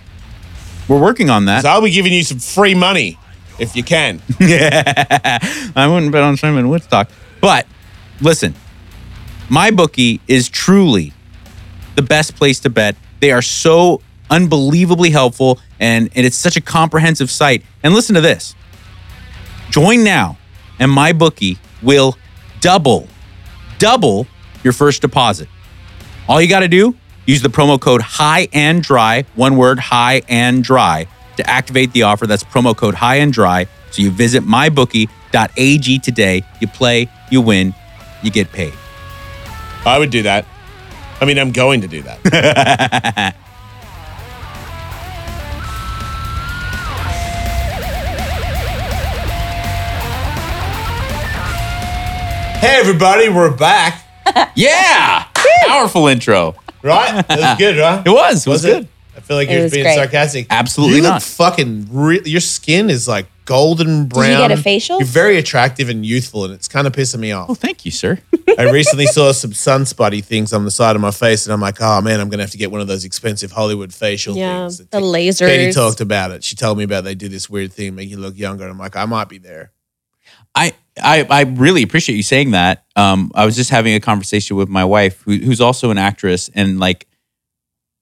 we're working on that. So I'll be giving you some free money if you can. Yeah, I wouldn't bet on Simon Woodstock. But listen, MyBookie is truly the best place to bet. They are so unbelievably helpful, and, and it's such a comprehensive site. And listen to this. Join now, and MyBookie will double, double your first deposit. All you got to do... Use the promo code high and dry, one word, high and dry, to activate the offer. That's promo code high and dry. So you visit my bookie dot a g today. You play, you win, you get paid. I would do that. I mean, I'm going to do that. Hey, everybody, we're back. Yeah. Powerful intro. Right? It was good, right? It was. It was, was good. It? I feel like it you're was being great. sarcastic. Absolutely you not. Look fucking re- your skin is like golden brown. Did you get a facial? You're very attractive and youthful, and it's kind of pissing me off. Oh, thank you, sir. I recently saw some sunspotty things on the side of my face, and I'm like, oh, man, I'm going to have to get one of those expensive Hollywood facial yeah, things. The lasers. Katie talked about it. She told me about they do this weird thing, make you look younger, and I'm like, I might be there. I I, I really appreciate you saying that. Um, I was just having a conversation with my wife, who, who's also an actress, and like,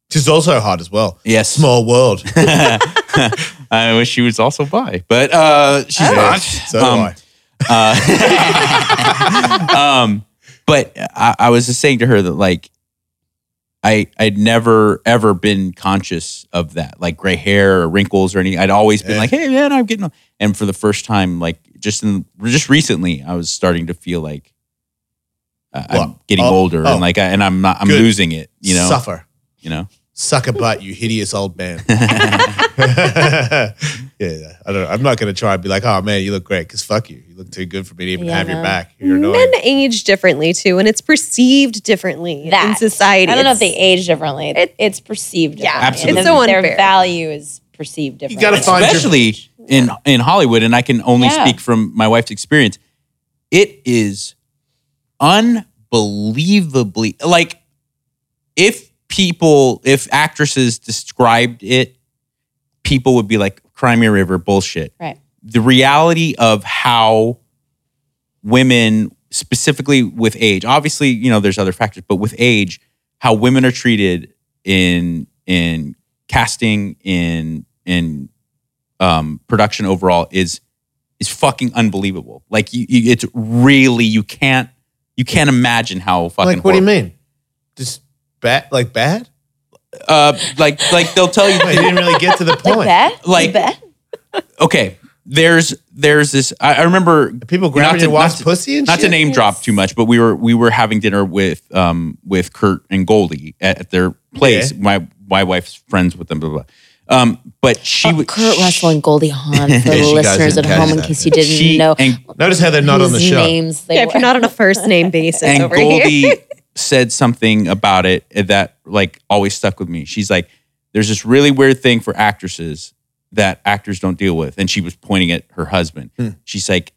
she's also hot as well. Yes, small world. I wish she was also bi, but uh, she's not. So um, do I. Uh, um, but I, I was just saying to her that like, I I'd never ever been conscious of that, like gray hair or wrinkles or anything. I'd always been yeah. like, hey man, I'm getting on. And for the first time, like. Just in, just recently, I was starting to feel like uh, I'm getting oh, older, oh, and like, I, and I'm not, I'm good. losing it. You know, suffer. You know, suck a butt, you hideous old man. yeah, I don't gonna. I'm not gonna try and be like, oh man, you look great, because fuck you, you look too good for me to even yeah. have your back. You're annoying. Men age differently too, and it's perceived differently that. in society. I don't it's, know if they age differently. It, it's perceived. Differently. Yeah, absolutely. It's so unfair. Their value is perceived differently. You gotta find especially your- in in Hollywood, and I can only yeah. speak from my wife's experience. It is unbelievably like if people, if actresses described it, people would be like, "Cry me a river, bullshit." Right. The reality of how women, specifically with age, obviously, you know, there's other factors, but with age, how women are treated in in casting, in in um, production overall is is fucking unbelievable. Like, you, you, it's really you can't you can't imagine how fucking. Like, what horrible. Do you mean? Just. Bad, like bad? Uh, like, like they'll tell you. I didn't really get to the point. Like bad? Like, like bad? Okay, there's, there's this. I, I remember people grabbing to watch pussy and not shit? To name yes. drop too much, but we were, we were having dinner with, um, with Kurt and Goldie at, at their place. Okay. My, my wife's friends with them. Blah blah. blah. Um, but she oh, would Kurt Russell and Goldie Hawn for the listeners at home, in case you didn't she, know. And, notice how they're not on the show. Names yeah, were. If you're not on a first name basis, and over Goldie. Here. Said something about it that like always stuck with me. She's like, there's this really weird thing for actresses that actors don't deal with. And she was pointing at her husband. Hmm. She's like,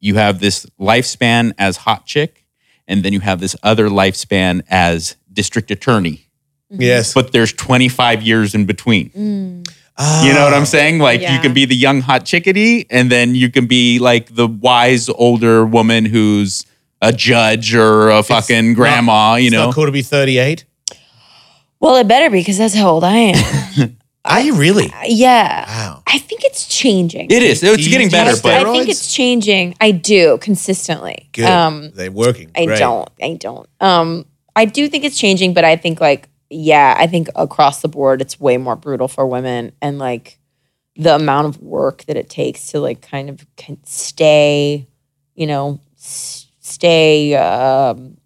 you have this lifespan as hot chick, and then you have this other lifespan as district attorney. Mm-hmm. Yes. But there's twenty-five years in between. Mm. Oh. You know what I'm saying? Like yeah. you can be the young hot chickadee, and then you can be like the wise older woman who's a judge or a fucking it's grandma, not, you know. It's not cool to be thirty-eight? Well, it better be, because that's how old I am. Are you really? Uh, yeah. Wow. I think it's changing. It is. It's getting better. But I think it's changing. I do, consistently. Good. Um, They're working. Great. I don't. I don't. Um, I do think it's changing, but I think like, yeah, I think across the board, it's way more brutal for women. And like the amount of work that it takes to like kind of stay, you know, stay. stay, um,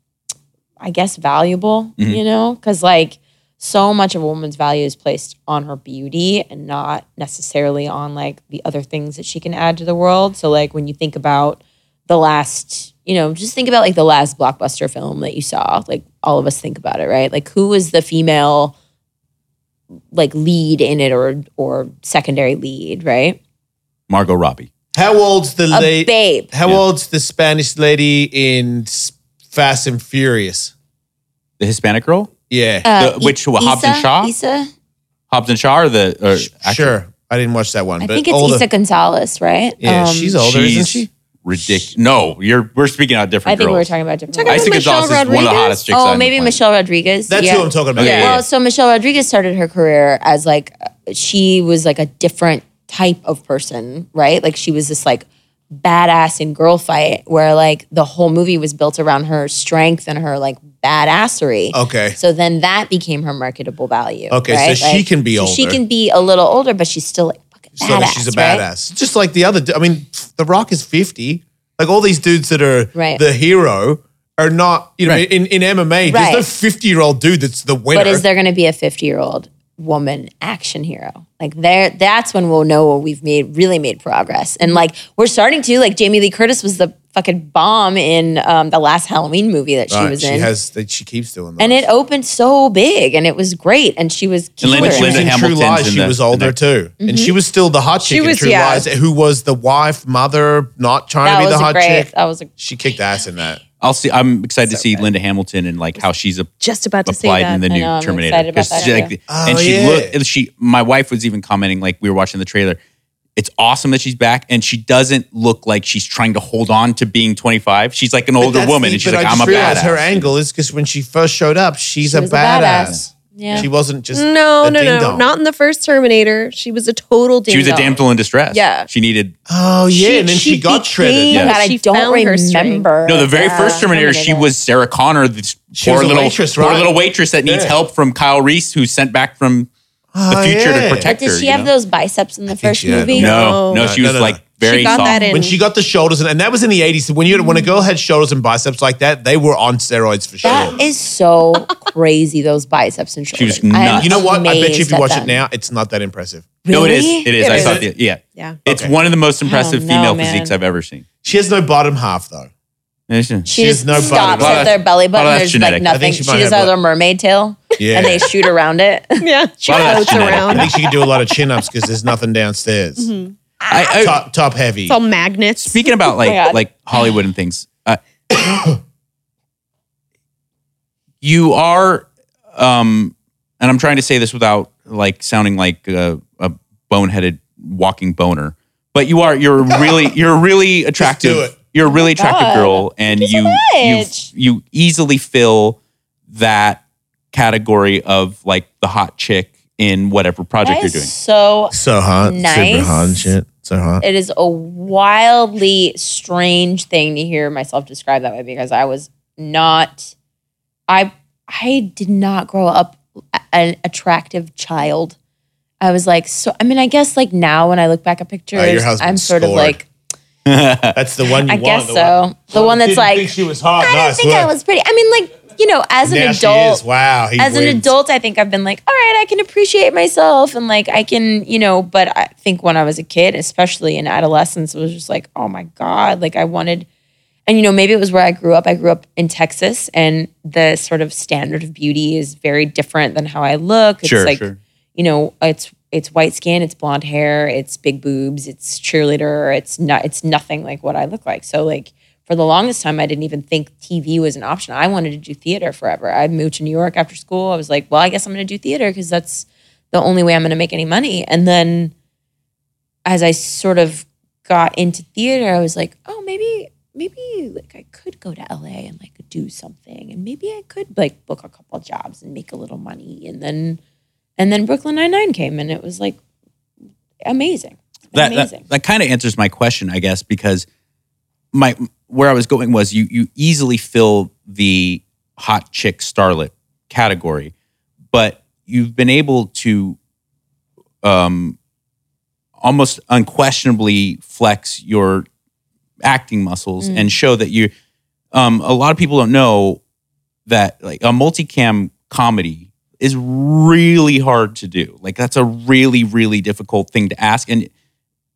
I guess, valuable, mm-hmm. you know? Because, like, so much of a woman's value is placed on her beauty and not necessarily on, like, the other things that she can add to the world. So, like, when you think about the last, you know, just think about, like, the last blockbuster film that you saw. Like, all of us think about it, right? Like, who was the female, like, lead in it or or secondary lead, right? Margot Robbie. How old's the lady? Babe. How yeah. old's the Spanish lady in Fast and Furious? The Hispanic girl? Yeah. Uh, the, which, Eiza, Hobbs and Shaw? Eiza? Hobbs and Shaw or the... Or Sh- sure. I didn't watch that one. I but think it's older. Eiza Gonzalez, right? Yeah, um, she's older, she's isn't she? Ridiculous. No, you're, we're speaking out different I girls. I think we're talking about different girls. Eiza Gonzalez Michelle is Rodriguez? One of the hottest chicks Oh, maybe Michelle Rodriguez. That's yeah. who I'm talking about. Yeah, yeah, yeah. Well, so Michelle Rodriguez started her career as like, she was like a different... type of person, right? Like she was this like badass in Girl Fight where like the whole movie was built around her strength and her like badassery. Okay. So then that became her marketable value. Okay, right? So like, she can be so older. She can be a little older, but she's still like fucking so badass. So she's a badass. Right? Just like the other, I mean, The Rock is fifty. Like all these dudes that are right. the hero are not, you know, right. in, in M M A, right. there's no fifty-year-old dude that's the winner. But is there going to be a fifty-year-old? Woman action hero. Like there, that's when we'll know we've made really made progress. And like we're starting to, like Jamie Lee Curtis was the fucking bomb in um, the last Halloween movie that she right. was she in. She has that she keeps doing that. And it opened so big and it was great and she was killer. And Linda, in True Lies, she was older too. Mm-hmm. And she was still the hot chick she in was, True yeah. Lies, who was the wife, mother, not trying that to be the hot great, chick. That was a she kicked ass in that. I'll see. I'm excited so to see good. Linda Hamilton and like how she's a, just about to applied that. In the new know, Terminator. About that she, like, oh, and she yeah. looked. She. My wife was even commenting like we were watching the trailer. It's awesome that she's back, and she doesn't look like she's trying to hold on to being twenty-five. She's like an older woman, the, and she's like, I just "I'm a badass." Her angle is because when she first showed up, she's she a, badass. a badass. Yeah, she wasn't just no, a no, no, dong. Not in the first Terminator. She was a total ding-dong. She was a damsel in distress. Yeah, she needed. Oh yeah, she, and then she, she got became, shredded. Yeah, I she don't remember. No, the very yeah, first Terminator, Terminator, she was Sarah Connor, this she poor little waitress, right? poor little waitress that yeah. needs help from Kyle Reese, who's sent back from oh, the future yeah. to protect her. But did she her, have you know? Those biceps in the I first movie? No, no, no, she was no, no, like. No. Very she got soft. That in. When she got the shoulders, and, and that was in the eighties. When you when a girl had shoulders and biceps like that, they were on steroids for sure. That is so crazy, those biceps and shoulders. She was nuts. You know what? I bet you if you watch then. it now, it's not that impressive. Really? No, it is. It is. It I is. Saw it. Yeah. yeah. It's okay. One of the most impressive know, female man. physiques I've ever seen. She has no bottom half, though. She, she just no stops bottom. at their belly button. There's genetic. like nothing. She, she just has a mermaid tail, yeah. and they shoot around it. yeah, she floats around. I think she can do a lot of chin-ups because there's nothing downstairs. Mm-hmm. I, I, top, top heavy. It's all magnets. Speaking about like oh like Hollywood and things, uh, you are, um, and I'm trying to say this without like sounding like a, a boneheaded walking boner, but you are. You're really. You're really attractive. Just do it. You're a really attractive God. girl, and you you, so you you easily fill that category of like the hot chick in whatever project that you're doing. Is so so hot, nice. Super hot and shit. So hot. It is a wildly strange thing to hear myself described that way because I was not, I I did not grow up an attractive child. I was like, so I mean, I guess like now when I look back at pictures, uh, your husband's sort scored. of like. That's the one you I want. I guess the so. One. The one that's didn't like, think she was hot. I nice, didn't think look. I was pretty. I mean, like, you know, as an now adult, she is. Wow, he as wins. an adult, I think I've been like, all right, I can appreciate myself. And like, I can, you know, but I think when I was a kid, especially in adolescence, it was just like, oh my God, like I wanted, and you know, maybe it was where I grew up. I grew up in Texas and the sort of standard of beauty is very different than how I look. It's sure, like, sure. you know, it's, It's white skin, it's blonde hair, it's big boobs, it's cheerleader, it's not, it's nothing like what I look like. So like for the longest time, I didn't even think T V was an option. I wanted to do theater forever. I moved to New York after school. I was like, well, I guess I'm going to do theater because that's the only way I'm going to make any money. And then as I sort of got into theater, I was like, oh, maybe, maybe like I could go to L A and like do something. And maybe I could like book a couple of jobs and make a little money. And then... And then Brooklyn Nine-Nine came, and it was like amazing. That, amazing. That, that kind of answers my question, I guess, because my where I was going was you you easily fill the hot chick starlet category, but you've been able to um, almost unquestionably flex your acting muscles mm. and show that you. Um, a lot of people don't know that like a multicam comedy. Is really hard to do. Like that's a really, really difficult thing to ask. And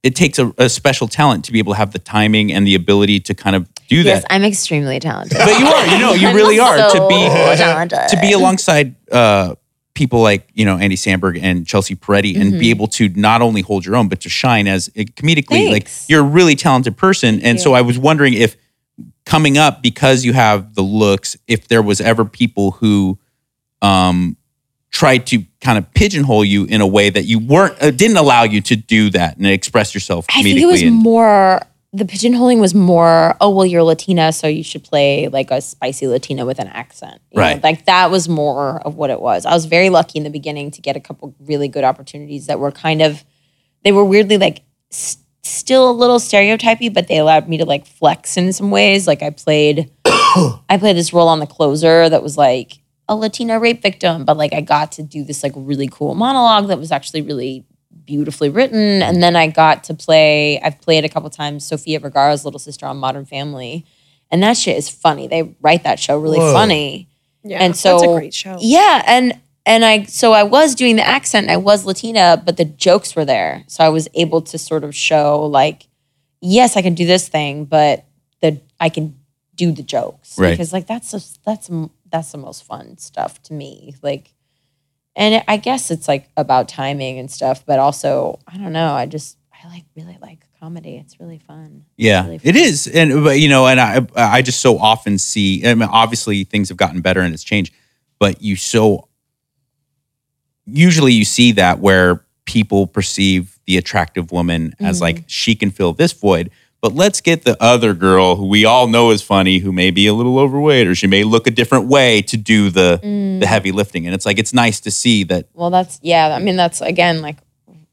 it takes a, a special talent to be able to have the timing and the ability to kind of do that. Yes, I'm extremely talented. But you are, you know, you really are. So to be talented. To be alongside uh, people like, you know, Andy Samberg and Chelsea Peretti mm-hmm. and be able to not only hold your own, but to shine as comedically. Thanks. Like you're a really talented person. Thank and you. So I was wondering if coming up, because you have the looks, if there was ever people who... um. tried to kind of pigeonhole you in a way that you weren't, uh, didn't allow you to do that and express yourself comedically. I think it was and- more, the pigeonholing was more, oh, well, you're Latina, so you should play like a spicy Latina with an accent. You right. know? Like that was more of what it was. I was very lucky in the beginning to get a couple really good opportunities that were kind of, they were weirdly like s- still a little stereotypy, but they allowed me to like flex in some ways. Like I played, I played this role on The Closer that was like, a Latina rape victim, but like I got to do this like really cool monologue that was actually really beautifully written. And then I got to play, I've played a couple times Sofia Vergara's little sister on Modern Family. And that shit is funny. They write that show really Whoa. funny. Yeah, and so, that's a great show. Yeah, and and I, so I was doing the accent, I was Latina, but the jokes were there. So I was able to sort of show like, yes, I can do this thing, but the I can do the jokes. Right. Because like that's, a, that's, a, That's the most fun stuff to me. Like, and I guess it's like about timing and stuff, but also, I don't know. I just, I like really like comedy. It's really fun. Yeah, really fun. It is. And, but, you know, and I, I just so often see, I mean, obviously things have gotten better and it's changed, but you so, usually you see that where people perceive the attractive woman mm-hmm. as like, she can fill this void. But let's get the other girl who we all know is funny, who may be a little overweight or she may look a different way to do the mm. the heavy lifting. And it's like, it's nice to see that. Well, that's, yeah. I mean, that's, again, like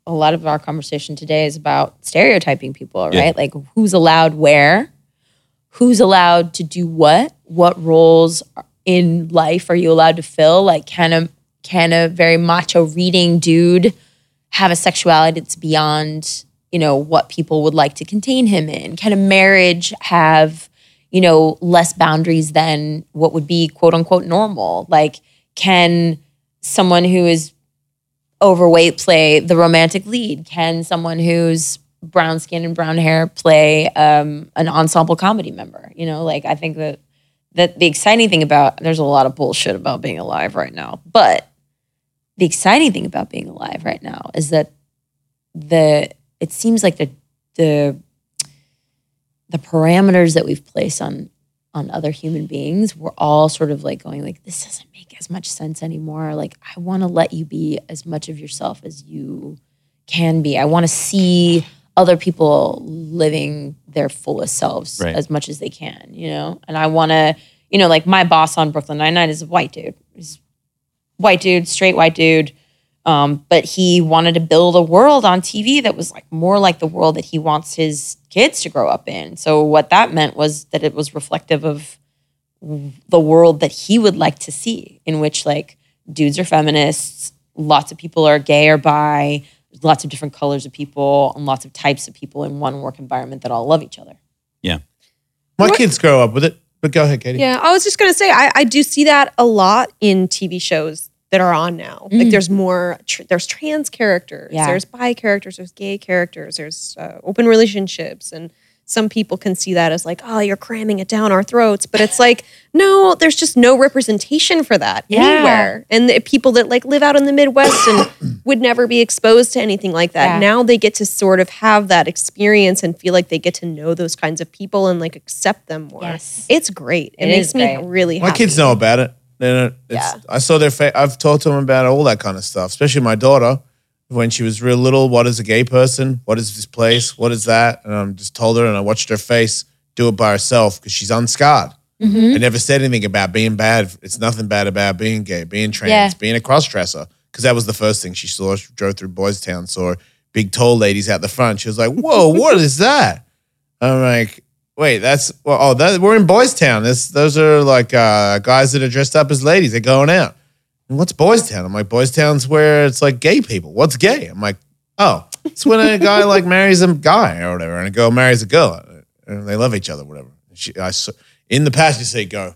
a lot of our conversation today is about stereotyping people, right? Yeah. Like who's allowed where, who's allowed to do what, what roles in life are you allowed to fill? Like can a, can a very macho reading dude have a sexuality that's beyond... you know, what people would like to contain him in? Can a marriage have, you know, less boundaries than what would be quote unquote normal? Like, can someone who is overweight play the romantic lead? Can someone who's brown skin and brown hair play um, an ensemble comedy member? You know, like, I think that that the exciting thing about, there's a lot of bullshit about being alive right now, but the exciting thing about being alive right now is that the, it seems like the the the parameters that we've placed on on other human beings, we're all sort of like going like, this doesn't make as much sense anymore. Like, I want to let you be as much of yourself as you can be. I want to see other people living their fullest selves right. as much as they can, you know? And I want to, you know, like, my boss on Brooklyn Nine-Nine is a white dude. He's white dude, straight white dude. Um, but he wanted to build a world on T V that was like more like the world that he wants his kids to grow up in. So what that meant was that it was reflective of the world that he would like to see, in which like dudes are feminists, lots of people are gay or bi, lots of different colors of people and lots of types of people in one work environment that all love each other. Yeah. My what? kids grow up with it, but go ahead, Katie. Yeah, I was just going to say, I, I do see that a lot in T V shows that are on now. Mm. Like, there's more, tr- there's trans characters, yeah. there's bi characters, there's gay characters, there's uh, open relationships. And some people can see that as like, oh, you're cramming it down our throats. But it's like, no, there's just no representation for that yeah. anywhere. And the people that like live out in the Midwest and would never be exposed to anything like that. Yeah. Now they get to sort of have that experience and feel like they get to know those kinds of people and like accept them more. Yes. It's great. It, it makes me great. really happy. My kids know about it. It's, yeah. I saw their face. I've talked to them about all that kind of stuff, especially my daughter. When she was real little, what is a gay person? What is this place? What is that? And I just told her, and I watched her face do it by herself because she's unscarred. Mm-hmm. I never said anything about being bad. It's nothing bad about being gay, being trans, yeah. being a cross-dresser. Because that was the first thing she saw. She drove through Boys Town, saw big tall ladies out the front. She was like, whoa, what is that? I'm like, wait, that's, well, oh, that, we're in Boys Town. This, those are like uh, guys that are dressed up as ladies. They're going out. And what's Boys Town? I'm like, Boys Town's where it's like gay people. What's gay? I'm like, oh, it's when a guy like marries a guy or whatever, and a girl marries a girl, and they love each other, whatever. She, I in the passenger seat go,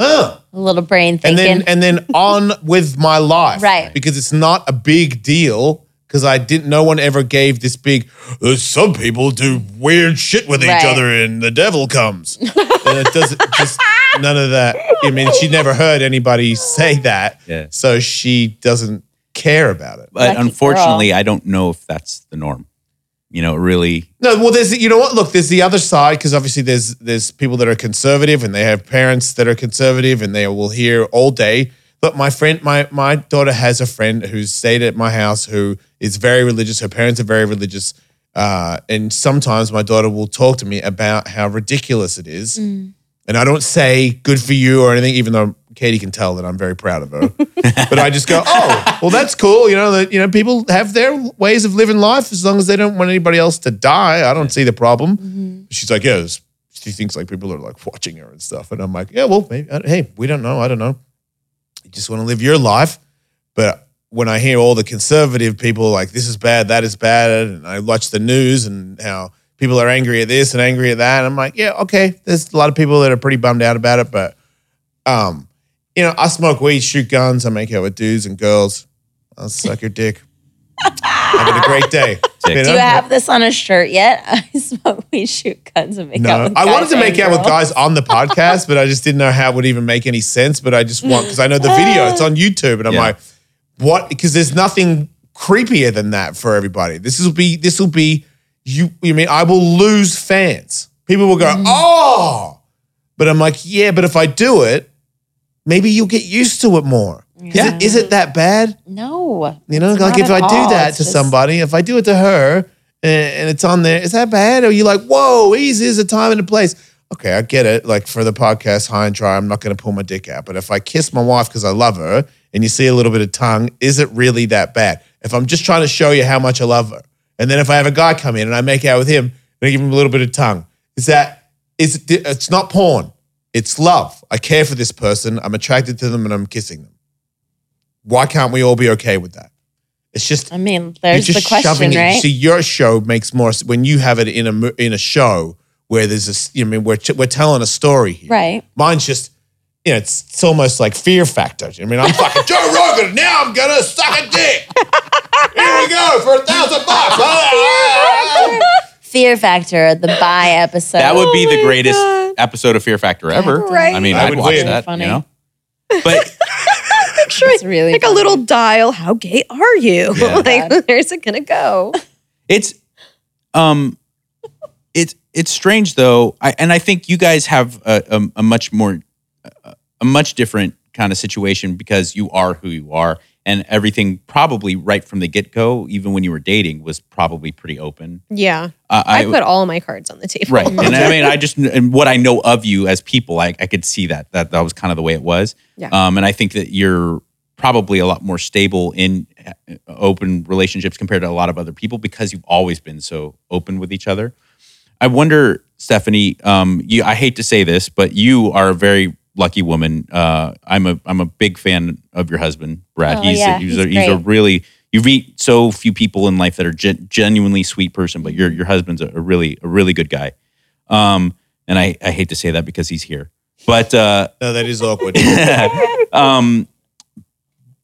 oh, a little brain thinking, and then and then on with my life, right? Because it's not a big deal. Because I didn't, no one ever gave this big, oh, some people do weird shit with right. each other and the devil comes. And it doesn't, just none of that. I mean, she never heard anybody say that. Yeah. So she doesn't care about it. But Lucky unfortunately, girl. I don't know if that's the norm. You know, really. No, well, there's, you know what? Look, there's the other side, because obviously there's there's people that are conservative and they have parents that are conservative and they will hear all day. But my friend, my my daughter has a friend who's stayed at my house who is very religious. Her parents are very religious. Uh, and sometimes my daughter will talk to me about how ridiculous it is. Mm. And I don't say good for you or anything, even though Katie can tell that I'm very proud of her. But I just go, oh, well, that's cool. You know, that you know, people have their ways of living life as long as they don't want anybody else to die. I don't see the problem. Mm-hmm. She's like, yeah, she thinks like people are like watching her and stuff. And I'm like, yeah, well, maybe, hey, we don't know. I don't know. You just want to live your life. But when I hear all the conservative people like, this is bad, that is bad, and I watch the news and how people are angry at this and angry at that, and I'm like, yeah, okay, there's a lot of people that are pretty bummed out about it, but, um, you know, I smoke weed, shoot guns, I make out with dudes and girls. I'll suck your dick. Having a great day. You know? Do you have this on a shirt yet? I smoke weed, shoot guns, and make no, out with guys. I wanted to make out girls. With guys on the podcast, but I just didn't know how it would even make any sense. But I just want, because I know the video, it's on YouTube, and I'm yeah. like, what? Because there's nothing creepier than that for everybody. This will be, this will be, you, you mean I will lose fans. People will go, mm. oh. But I'm like, yeah, but if I do it, maybe you'll get used to it more. Yeah. It, is it that bad? No. You know, like if I all. do that it's to just... somebody, if I do it to her and, and it's on there, is that bad? Or you're like, whoa, easy, there's a time and a place. Okay, I get it. Like for the podcast, High and Dry, I'm not going to pull my dick out. But if I kiss my wife because I love her and you see a little bit of tongue, is it really that bad? If I'm just trying to show you how much I love her, and then if I have a guy come in and I make out with him and I give him a little bit of tongue, is that, is it, it's not porn. It's love. I care for this person. I'm attracted to them and I'm kissing them. Why can't we all be okay with that? It's just, I mean, there's the question, right? See, your show makes more when you have it in a in a show where there's this. You know, I mean, we're we're telling a story here. Right? Mine's just, you know, it's it's almost like Fear Factor. I mean, I'm fucking Joe Rogan. Now I'm gonna suck a dick. Here we go for a thousand bucks. Fear Factor, the bye episode. That would be oh the greatest God. episode of Fear Factor ever. Right? I mean, I I'd would watch win. that. Funny. You know, but. It's really like funny. A little dial. How gay are you? Yeah. Like, where's it gonna go? It's, um, it's it's strange though, I, and I think you guys have a, a, a much more, a, a much different kind of situation because you are who you are, and everything probably right from the get go, even when you were dating, was probably pretty open. Yeah, uh, I, I put all my cards on the table. Right, and I mean, I just and what I know of you as people, I, I could see that that that was kind of the way it was. Yeah, um, and I think that you're probably a lot more stable in open relationships compared to a lot of other people because you've always been so open with each other. I wonder, Stephanie, um, you, I hate to say this, but you are a very lucky woman. Uh, I'm a I'm a big fan of your husband, Brad. Oh, he's yeah, a, he's, he's, a, he's a really, you meet so few people in life that are gen- genuinely sweet person, but your your husband's a really a really good guy. Um, and I, I hate to say that because he's here, but uh, no, that is awkward. um.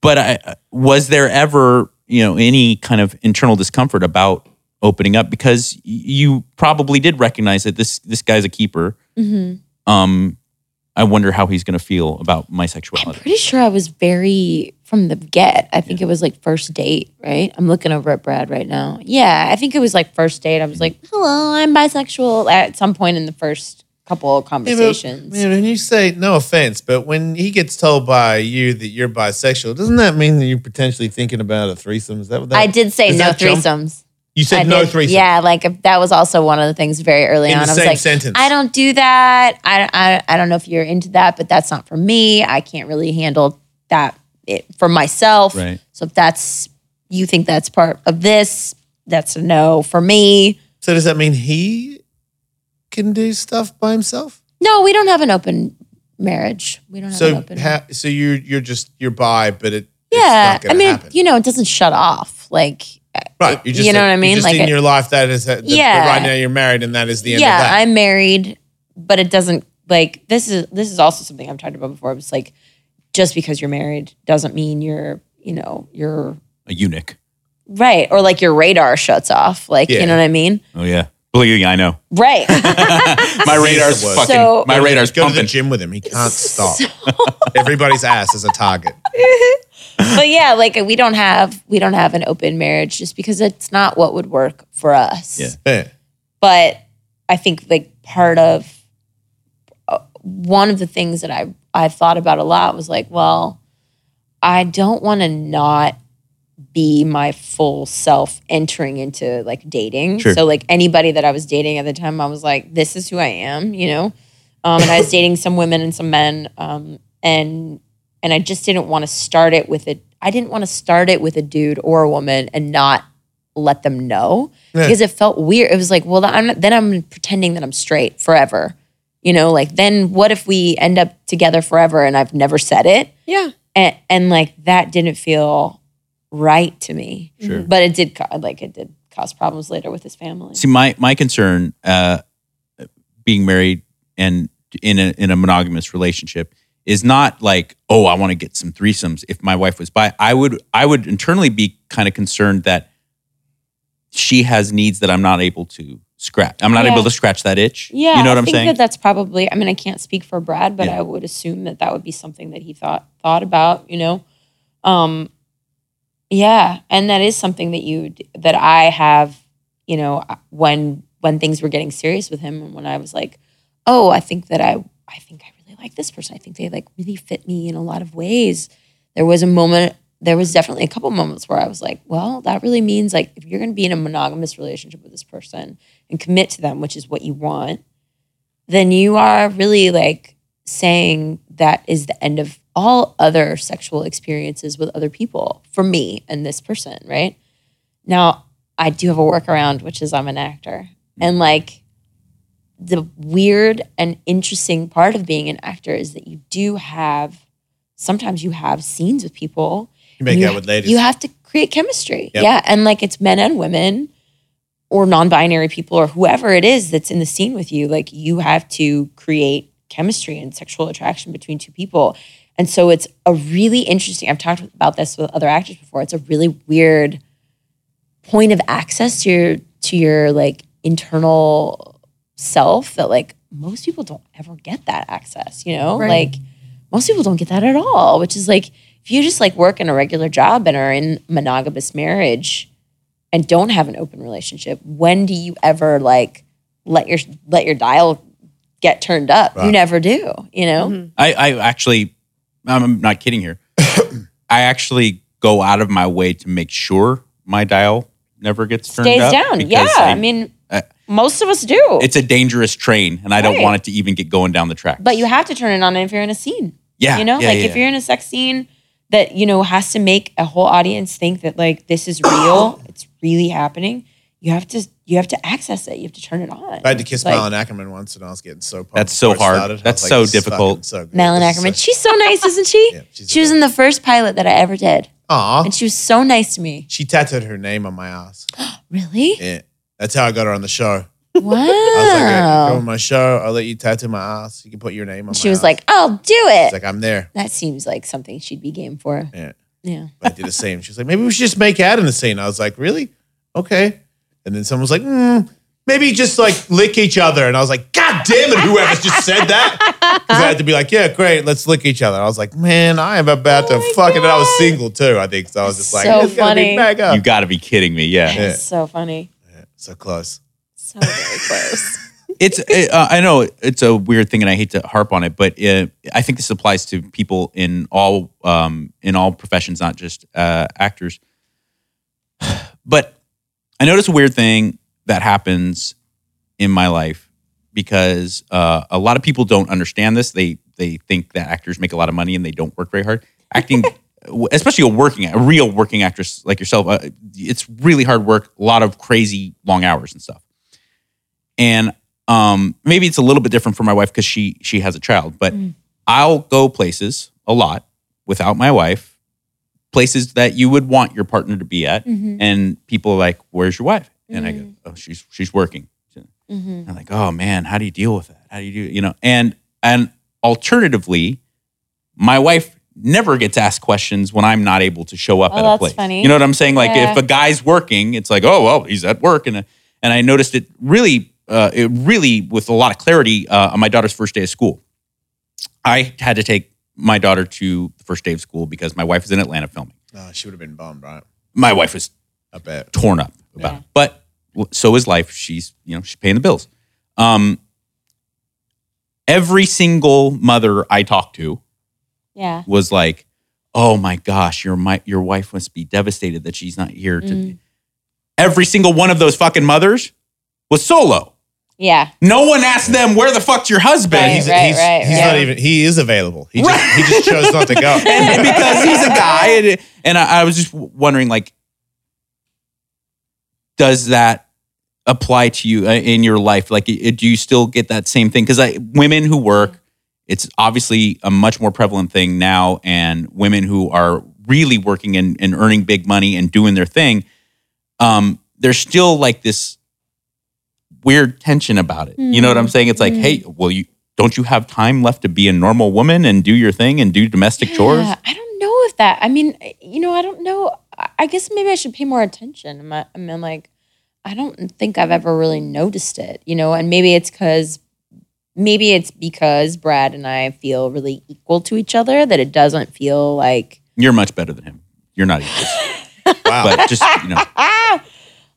But I, was there ever, you know, any kind of internal discomfort about opening up because you probably did recognize that this this guy's a keeper. Mm-hmm. Um, I wonder how he's going to feel about my sexuality. I'm pretty sure I was very from the get. I think yeah. it was like first date, right? I'm looking over at Brad right now. Yeah, I think it was like first date. I was like, "Hello, I'm bisexual." At some point in the first couple of conversations. Yeah, but, when you say, no offense, but when he gets told by you that you're bisexual, doesn't that mean that you're potentially thinking about a threesome? Is that what that I did say? No threesomes. Jump? You said I no did. threesomes. Yeah, like that was also one of the things very early in on. In the I was same like, sentence. I don't do that. I, I, I don't know if you're into that, but that's not for me. I can't really handle that it, for myself. Right. So if that's, you think that's part of this, that's a no for me. So does that mean he can do stuff by himself? No, we don't have an open marriage. We don't have so an open ha- So you're you're just you're bi, but it yeah. It's not I mean, happen. You know, it doesn't shut off. Like right, you just you know a, what I mean. You're just like in a, your life, that is that, yeah. But right now you're married, and that is the end yeah, of that. Yeah, I'm married, but it doesn't like this is this is also something I've talked about before. It's like just because you're married doesn't mean you're you know you're a eunuch, right? Or like your radar shuts off. Like yeah. you know what I mean? Oh yeah. Believe me, I know. Right. my radar's fucking, so, my radar's go pumping. Go to the gym with him. He can't stop. So, everybody's ass is a target. But yeah, like we don't have, we don't have an open marriage just because it's not what would work for us. Yeah. yeah. But I think like part of, uh, one of the things that I, I thought about a lot was like, well, I don't want to not be my full self entering into like dating. Sure. So like anybody that I was dating at the time, I was like, this is who I am, you know? Um, and I was dating some women and some men. Um, and, and I just didn't want to start it with a, I didn't want to start it with a dude or a woman and not let them know yeah. because it felt weird. It was like, well, I'm not, then I'm pretending that I'm straight forever. You know, like then what if we end up together forever and I've never said it? Yeah. And, and like that didn't feel right to me, sure. But it did like it did cause problems later with his family. See, my my concern, uh, being married and in a in a monogamous relationship, is not like, oh, I want to get some threesomes. If my wife was bi, I would I would internally be kind of concerned that she has needs that I'm not able to scratch. I'm not yeah. able to scratch that itch. Yeah, you know what I I'm think saying? That that's probably. I mean, I can't speak for Brad, but yeah. I would assume that that would be something that he thought thought about. You know. Um, Yeah, and that is something that you that I have, you know, when when things were getting serious with him, and when I was like, oh, I think that I I think I really like this person. I think they like really fit me in a lot of ways. There was a moment, there was definitely a couple moments where I was like, well, that really means like if you're going to be in a monogamous relationship with this person and commit to them, which is what you want, then you are really like saying that is the end of all other sexual experiences with other people for me and this person, right? Now, I do have a workaround, which is I'm an actor. And like the weird and interesting part of being an actor is that you do have, sometimes you have scenes with people. You make out with ladies. You have to create chemistry. Yep. Yeah. And like it's men and women or non-binary people or whoever it is that's in the scene with you. Like you have to create chemistry and sexual attraction between two people. And so it's a really interesting, I've talked about this with other actors before, it's a really weird point of access to your, to your like internal self that like most people don't ever get that access, you know? Right. Like most people don't get that at all, which is like, if you just like work in a regular job and are in monogamous marriage and don't have an open relationship, when do you ever like let your, let your dial get turned up? Right. You never do, you know? Mm-hmm. I, I actually, I'm not kidding here. I actually go out of my way to make sure my dial never gets turned Stays up. Stays down. Yeah. I, I mean, I, most of us do. It's a dangerous train and I right. don't want it to even get going down the track. But you have to turn it on if you're in a scene. Yeah. You know, yeah, like yeah, if yeah. you're in a sex scene that, you know, has to make a whole audience think that like this is real, it's really happening. You have to you have to access it. You have to turn it on. I had to kiss like, Malin Akerman once, and I was getting so pumped. That's so hard. That's so like, difficult. So Malin Akerman, so- she's so nice, isn't she? Yeah, she was in the first pilot that I ever did. Aw. And she was so nice to me. She tattooed her name on my ass. Really? Yeah. That's how I got her on the show. Wow. I was like, hey, go on my show. I'll let you tattoo my ass. You can put your name on and my ass. She was ass. Like, I'll do it. She's like, I'm there. That seems like something she'd be game for. Yeah. Yeah. But I did the same. She was like, maybe we should just make out in the scene. I was like, really? Okay. And then someone was like, mm, maybe just like lick each other. And I was like, God damn it, whoever just said that. Because I had to be like, yeah, great, let's lick each other. And I was like, man, I am about oh to fuck God. It. And I was single too, I think. So I was just so like, it's going to be mega. You got to be kidding me. Yeah. It's yeah. so funny. Yeah, so close. So very close. It's, it, uh, I know it's a weird thing and I hate to harp on it, but it, I think this applies to people in all, um, in all professions, not just uh, actors. But I noticed a weird thing that happens in my life because uh, a lot of people don't understand this. They they think that actors make a lot of money and they don't work very hard. Acting, especially a working, a real working actress like yourself, uh, it's really hard work, a lot of crazy long hours and stuff. And um, maybe it's a little bit different for my wife because she she has a child, but mm. I'll go places a lot without my wife. Places that you would want your partner to be at, mm-hmm. and people are like, "Where's your wife?" And mm-hmm. I go, "Oh, she's she's working." Mm-hmm. I'm like, "Oh man, how do you deal with that? How do you do you know?" And and alternatively, my wife never gets asked questions when I'm not able to show up oh, at that's a place. Funny. You know what I'm saying? Like yeah. if a guy's working, it's like, "Oh well, he's at work," and and I noticed it really, uh, it really with a lot of clarity uh, on my daughter's first day of school. I had to take my daughter to the first day of school because my wife was in Atlanta filming. Oh, she would have been bummed, right? My wife was I bet. torn up about yeah. it. But so is life. She's, you know, she's paying the bills. Um, every single mother I talked to yeah. was like, oh my gosh, your my, your wife must be devastated that she's not here. To mm. Every single one of those fucking mothers was solo. Yeah. No one asked them, where the fuck's your husband? Right, he's right, he's, right, he's right. not even, he is available. He, right. just, he just chose not to go. And because he's a guy. And, and I, I was just wondering, like, does that apply to you in your life? Like, do you still get that same thing? Because I women who work, it's obviously a much more prevalent thing now. And women who are really working and, and earning big money and doing their thing, um, there's still like this weird tension about it. Mm. You know what I'm saying? It's like, mm. hey, well, you don't you have time left to be a normal woman and do your thing and do domestic yeah, chores? I don't know if that, I mean, you know, I don't know. I guess maybe I should pay more attention. I mean, like, I don't think I've ever really noticed it, you know, and maybe it's because, maybe it's because Brad and I feel really equal to each other that it doesn't feel like. You're much better than him. You're not equal. Wow. But just, you know.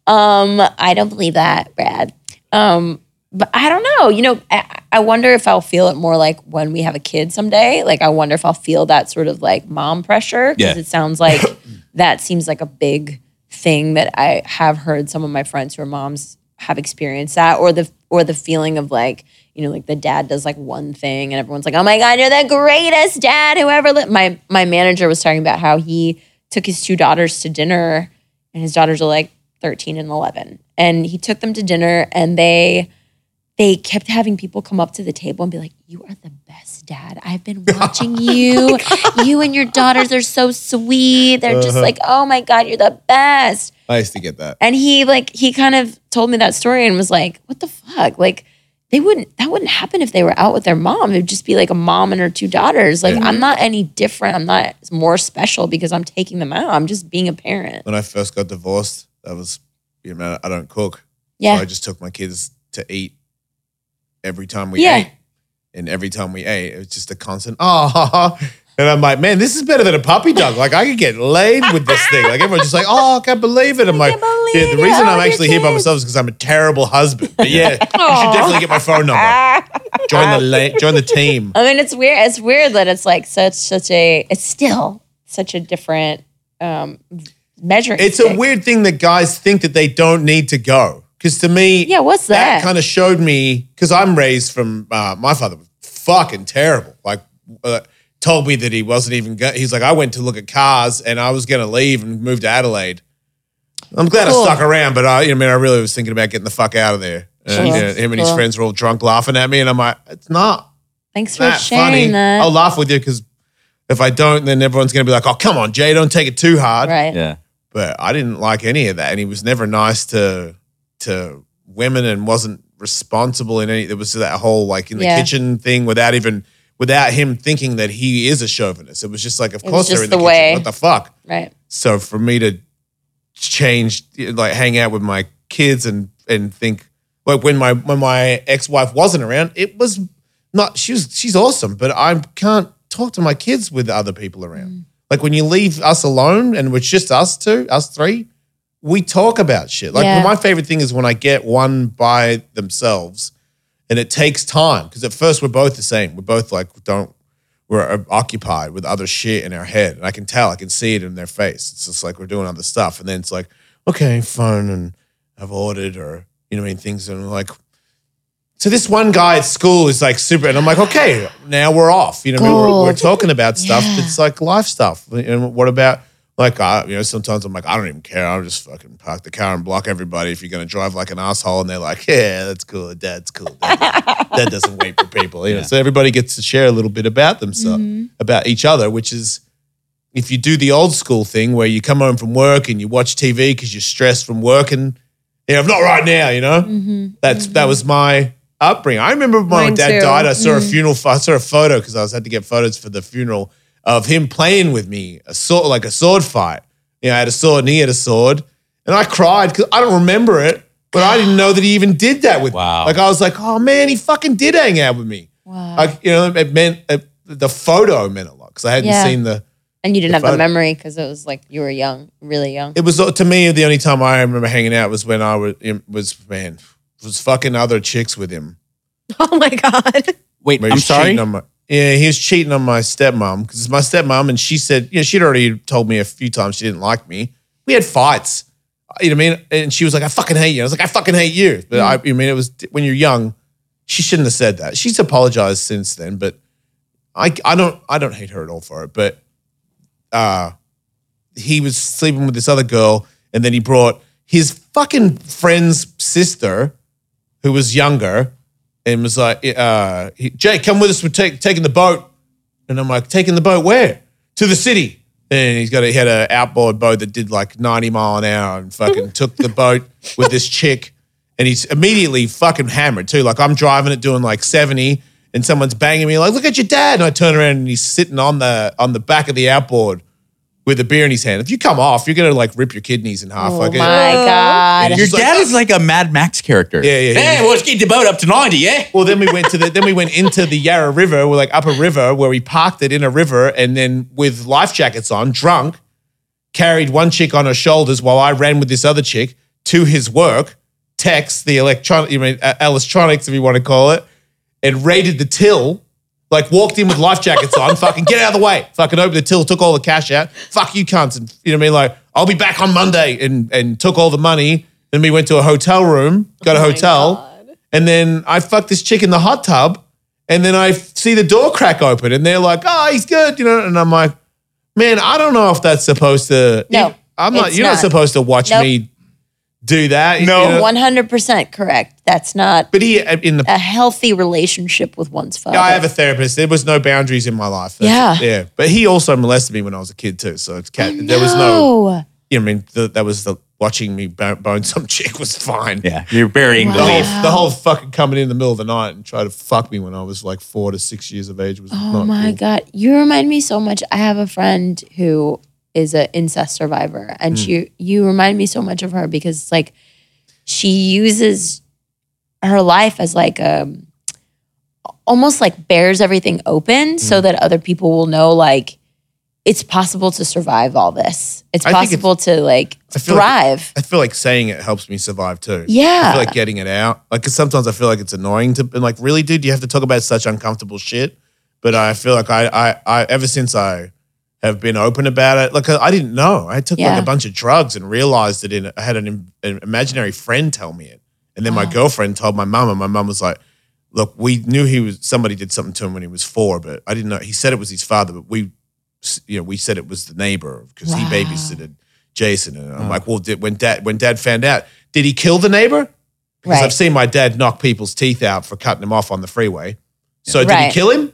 Um, I don't believe that, Brad. Um, but I don't know, you know, I, I wonder if I'll feel it more like when we have a kid someday. Like, I wonder if I'll feel that sort of like mom pressure. Because yeah. it sounds like that seems like a big thing that I have heard some of my friends who are moms have experienced that, or the, or the feeling of like, you know, like the dad does like one thing and everyone's like, oh my God, you're the greatest dad who ever lived. My, my manager was talking about how he took his two daughters to dinner and his daughters are like, thirteen and eleven. And he took them to dinner and they they kept having people come up to the table and be like, you are the best dad. I've been watching you. Oh, you and your daughters are so sweet. They're uh-huh. just like, oh my God, you're the best. I used to get that. And he like, he kind of told me that story and was like, what the fuck? Like, they wouldn't, that wouldn't happen if they were out with their mom. It would just be like a mom and her two daughters. Like, yeah. I'm not any different. I'm not more special because I'm taking them out. I'm just being a parent. When I first got divorced, I was, you know, I don't cook. Yeah. So I just took my kids to eat every time we yeah. ate. And every time we ate, it was just a constant, oh. And I'm like, man, this is better than a puppy dog. Like, I could get laid with this thing. Like, everyone's just like, oh, I can't believe it. I'm I like, yeah, the reason I'm actually here by myself is because I'm a terrible husband. But yeah, you should definitely get my phone number. Join the la- join the team. I mean, it's weird. It's weird that it's like such such a. It's still such a different um, measuring. It's stick. A weird thing that guys think that they don't need to go. Because to me, yeah, what's that? That kind of showed me. Because I'm raised from uh, my father was fucking terrible. Like. Uh, told me that he wasn't even good. He's like, I went to look at cars and I was going to leave and move to Adelaide. I'm glad cool. I stuck around, but I, you know, man, I really was thinking about getting the fuck out of there. And, sure. you know, him and cool. his friends were all drunk laughing at me and I'm like, it's not Thanks for sharing funny. That. I'll laugh with you because if I don't, then everyone's going to be like, oh, come on, Jay, don't take it too hard. Right. Yeah. But I didn't like any of that and he was never nice to to women and wasn't responsible in any – there was that whole like in the yeah. kitchen thing without even – without him thinking that he is a chauvinist. It was just like, of it course they're in the, the kitchen. Way. What the fuck? Right. So for me to change, like hang out with my kids and and think, like when my when my ex-wife wasn't around, it was not, she was, she's awesome, but I can't talk to my kids with other people around. Mm. Like when you leave us alone and it's just us two, us three, we talk about shit. Like yeah. my favorite thing is when I get one by themselves. And it takes time because at first we're both the same. We're both like don't we're occupied with other shit in our head, and I can tell, I can see it in their face. It's just like we're doing other stuff, and then it's like, okay, phone, and I've ordered, or you know what I mean, things, and we're like, so this one guy at school is like super, and I'm like, okay, now we're off. You know, what I mean? we're, we're talking about stuff. Yeah. It's like life stuff. And what about? Like, I, you know, sometimes I'm like, I don't even care. I'll just fucking park the car and block everybody if you're going to drive like an asshole. And they're like, yeah, that's cool. Dad's cool. Dad, Dad doesn't wait for people. You yeah. know, so everybody gets to share a little bit about themselves, mm-hmm. about each other, which is if you do the old school thing where you come home from work and you watch T V because you're stressed from working. Yeah, you know, I'm not right now, you know. Mm-hmm. That's mm-hmm. That was my upbringing. I remember when Mine my dad too. died, I saw mm-hmm. a funeral. I saw a photo because I was had to get photos for the funeral. Of him playing with me, a sword, like a sword fight. You know, I had a sword and he had a sword. And I cried because I don't remember it, but I didn't know that he even did that with wow. me. Like I was like, oh man, he fucking did hang out with me. Wow. Like, you know, it meant, it, the photo meant a lot because I hadn't yeah. seen the And you didn't the have photo. The memory because it was like you were young, really young. It was, to me, the only time I remember hanging out was when I was, it was man, it was fucking other chicks with him. Oh my God. Wait, I'm sorry? Yeah, he was cheating on my stepmom because it's my stepmom and she said, you know, she'd already told me a few times she didn't like me. We had fights, you know what I mean? And she was like, I fucking hate you. I was like, I fucking hate you. But mm. I, you know I mean, it was when you're young, she shouldn't have said that. She's apologized since then, but I, I don't, I don't hate her at all for it. But uh, he was sleeping with this other girl and then he brought his fucking friend's sister who was younger. And was like, uh, he, Jake, come with us. We're take, taking the boat. And I'm like, taking the boat where? To the city. And he's got a, he had an outboard boat that did like ninety mile an hour and fucking took the boat with this chick. And he's immediately fucking hammered too. Like I'm driving it doing like seventy and someone's banging me like, look at your dad. And I turn around and he's sitting on the on the back of the outboard with a beer in his hand. If you come off, you're going to like rip your kidneys in half. Oh like, my oh. God. Your dad like, is like a Mad Max character. Yeah, yeah, yeah. Hey, well, let's get the boat up to ninety, yeah? Well, then we went to the, then we went into the Yarra River, we're like up a river where we parked it in a river and then with life jackets on, drunk, carried one chick on her shoulders while I ran with this other chick to his work, text the electronic, you mean, uh, electronics if you want to call it, and raided the till. Like walked in with life jackets on, fucking get out of the way. Fucking opened the till, took all the cash out. Fuck you cunts. And you know what I mean? Like, I'll be back on Monday and and took all the money. Then we went to a hotel room, got oh a hotel. God. And then I fucked this chick in the hot tub. And then I see the door crack open and they're like, oh, he's good. You know, and I'm like, man, I don't know if that's supposed to. No, I'm not, you're not, not supposed to watch nope. me do that. No, one hundred percent correct. That's not. But he in the a healthy relationship with one's father. I have a therapist. There was no boundaries in my life. That's, yeah, yeah. But he also molested me when I was a kid too. So it's cat. There was no. You know, I mean, the, that was the watching me bone some chick was fine. Yeah, you're burying wow. the leaf. The whole fucking coming in the middle of the night and try to fuck me when I was like four to six years of age was. Oh not my cool. God, you remind me so much. I have a friend who is an incest survivor. And mm. she, you remind me so much of her because it's like she uses her life as like a, almost like bears everything open mm. so that other people will know like it's possible to survive all this. It's I possible it's, to like I thrive. Like, I feel like saying it helps me survive too. Yeah. I feel like getting it out. Like cause sometimes I feel like it's annoying to be like, really dude, you have to talk about such uncomfortable shit. But I feel like I, I, I ever since I, have been open about it. Like I didn't know. I took yeah. like a bunch of drugs and realized it. In, I had an, an imaginary friend tell me it. And then oh. my girlfriend told my mum and my mum was like, look, we knew he was, somebody did something to him when he was four, but I didn't know. He said it was his father, but we, you know, we said it was the neighbor because wow. he babysitted Jason. And I'm oh. like, well, did, when dad, when dad found out, did he kill the neighbor? Because right. I've seen my dad knock people's teeth out for cutting him off on the freeway. So right. did he kill him?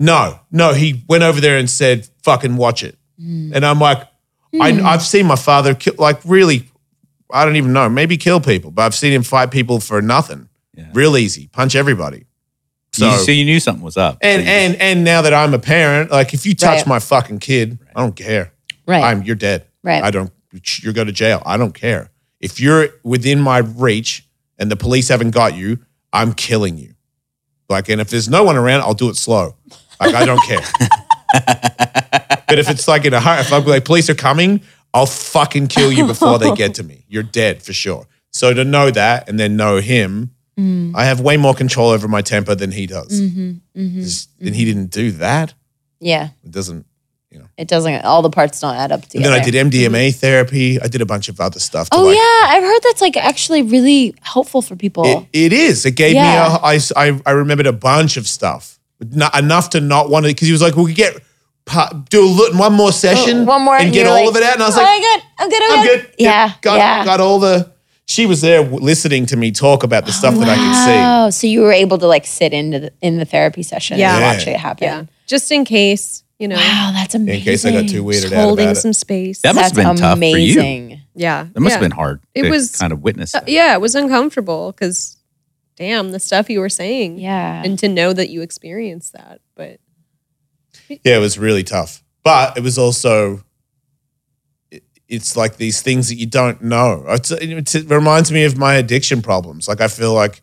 No, no, he went over there and said, fucking watch it. Mm. And I'm like, mm. I, I've seen my father kill, like really, I don't even know, maybe kill people, but I've seen him fight people for nothing. Yeah. Real easy, punch everybody. So you, so you knew something was up. And so and just... and now that I'm a parent, like if you touch right. my fucking kid, right. I don't care. Right. I'm, you're dead. Right. I don't, you go to jail. I don't care. If you're within my reach and the police haven't got you, I'm killing you. Like, and if there's no one around, I'll do it slow. Like, I don't care. But if it's like in a hurry, if I'm like, police are coming, I'll fucking kill you before they get to me. You're dead for sure. So to know that and then know him, mm. I have way more control over my temper than he does. Mm-hmm, mm-hmm, Just, mm-hmm. And he didn't do that. Yeah. It doesn't, you know. It doesn't, all the parts don't add up together. And then I did M D M A mm-hmm. therapy. I did a bunch of other stuff. To oh, like, yeah. I've heard that's like actually really helpful for people. It, it is. It gave yeah. me, a, I, I, I remembered a bunch of stuff. Not enough to not want to, because he was like, "We could get do a look, one more session, one more, and get all like, of it out." And I was like, oh, "I'm good, I'm good, I'm good." Yeah, got, yeah. got all the. She was there listening to me talk about the stuff wow. that I could see. Oh, so you were able to like sit into the, in the therapy session yeah. and yeah. watch it happen, yeah. just in case, you know. Wow, that's amazing. In case I got too weirded just out about holding it. Some space. That must that's have been amazing. Tough for you. Yeah, that must yeah. have been hard. It to was kind of witness. Uh, yeah, it was uncomfortable because. Damn, the stuff you were saying. Yeah. And to know that you experienced that. But yeah, it was really tough. But it was also, it, it's like these things that you don't know. It's, it, it reminds me of my addiction problems. Like I feel like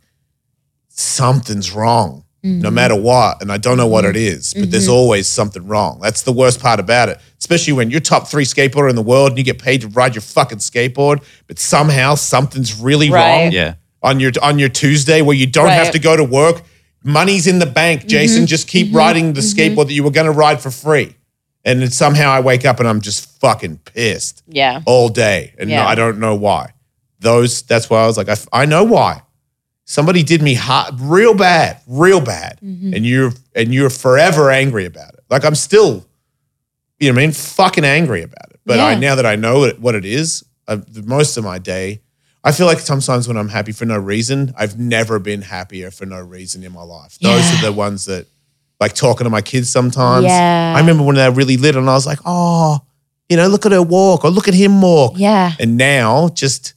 something's wrong mm-hmm. no matter what. And I don't know what mm-hmm. it is, but mm-hmm. there's always something wrong. That's the worst part about it. Especially when you're top three skateboarder in the world and you get paid to ride your fucking skateboard, but somehow something's really right. wrong. Yeah. On your on your Tuesday where you don't right. have to go to work, money's in the bank, Jason. Mm-hmm. Just keep mm-hmm. riding the mm-hmm. skateboard that you were going to ride for free. And then somehow I wake up and I'm just fucking pissed yeah. all day. And yeah. I don't know why. Those That's why I was like, I, I know why. Somebody did me hard, real bad, real bad. Mm-hmm. And you're and you're forever angry about it. Like I'm still, you know what I mean, fucking angry about it. But yeah. I now that I know it, what it is, I, most of my day, I feel like sometimes when I'm happy for no reason, I've never been happier for no reason in my life. Yeah. Those are the ones that, like talking to my kids sometimes. Yeah. I remember when they were really little and I was like, oh, you know, look at her walk or look at him walk. Yeah. And now just,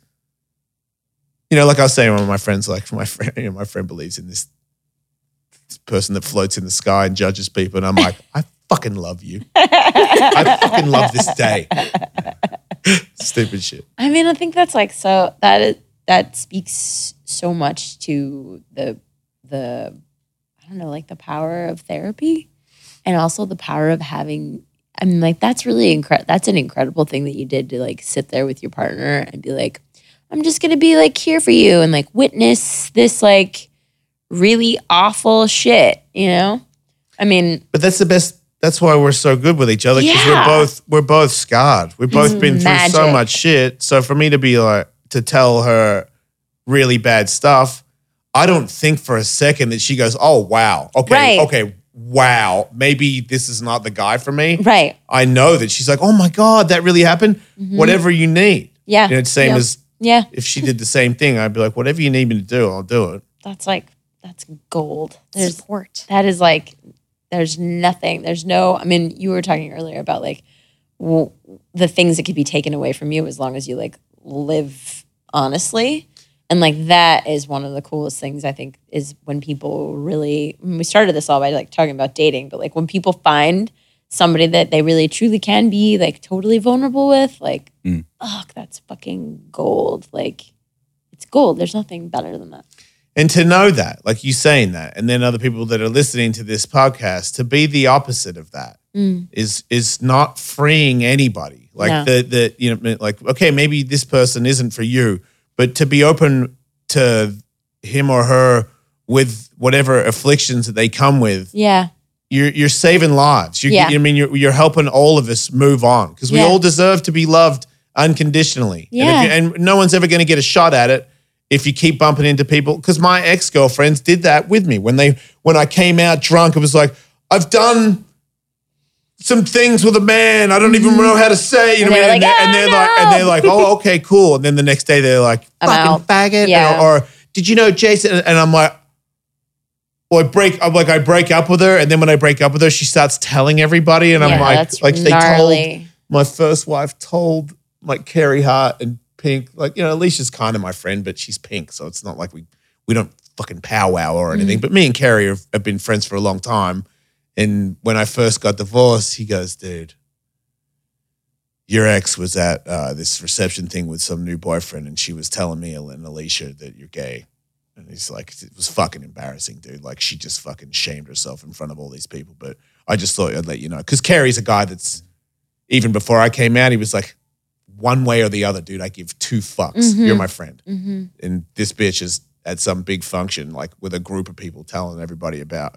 you know, like I was saying, one of my friends, like my friend, you know, my friend believes in this, this person that floats in the sky and judges people. And I'm like, I fucking love you. I fucking love this day. Stupid shit. I mean, I think that's like so that is, that speaks so much to the the I don't know, like the power of therapy, and also the power of having. I mean, like that's really incredible. That's an incredible thing that you did to like sit there with your partner and be like, "I'm just gonna be like here for you," and like witness this like really awful shit. You know, I mean, but that's the best. That's why we're so good with each other because yeah. we're both we're both scarred. We've both been Magic. through so much shit. So for me to be like to tell her really bad stuff, I don't think for a second that she goes, "Oh wow, okay, right. okay, wow, maybe this is not the guy for me." Right. I know that she's like, "Oh my God, that really happened." Mm-hmm. Whatever you need. Yeah. You know, it's same yeah. as Yeah. If she did the same thing, I'd be like, whatever you need me to do, I'll do it. That's like, that's gold. There's, Support. That is like, there's nothing. There's no, I mean, you were talking earlier about like w- the things that could be taken away from you as long as you like live honestly. And like that is one of the coolest things I think is when people really, I mean, we started this all by like talking about dating, but like when people find somebody that they really truly can be like totally vulnerable with, like, mm. ugh, that's fucking gold. Like it's gold. There's nothing better than that. And to know that, like you saying that, and then other people that are listening to this podcast, to be the opposite of that mm. is is not freeing anybody. Like no. the the you know, like, okay, maybe this person isn't for you, but to be open to him or her with whatever afflictions that they come with. Yeah. You're you're saving lives. You're, yeah. I mean, you're you're helping all of us move on because we yeah. all deserve to be loved unconditionally. Yeah. And, if and no one's ever going to get a shot at it if you keep bumping into people. Because my ex-girlfriends did that with me. When they when I came out drunk, it was like, I've done some things with a man. I don't even know how to say. You know, and they're like, and they're like, oh, okay, cool. And then the next day they're like, fucking faggot. Yeah. Or, or did you know Jason? And I'm like, I break I'm like I break up with her, and then when I break up with her, she starts telling everybody, and yeah, I'm like, like gnarly. They told my first wife told like Carrie Hart and Pink, like, you know, Alicia's kind of my friend, but she's Pink, so it's not like we we don't fucking powwow or anything. Mm. But me and Carrie have, have been friends for a long time, and when I first got divorced, he goes, dude, your ex was at uh, this reception thing with some new boyfriend, and she was telling me and Alicia that you're gay. And he's like, it was fucking embarrassing, dude. Like, she just fucking shamed herself in front of all these people. But I just thought I'd let you know. Because Carrie's a guy that's, even before I came out, he was like, one way or the other, dude, I give two fucks. Mm-hmm. You're my friend. Mm-hmm. And this bitch is at some big function, like with a group of people telling everybody about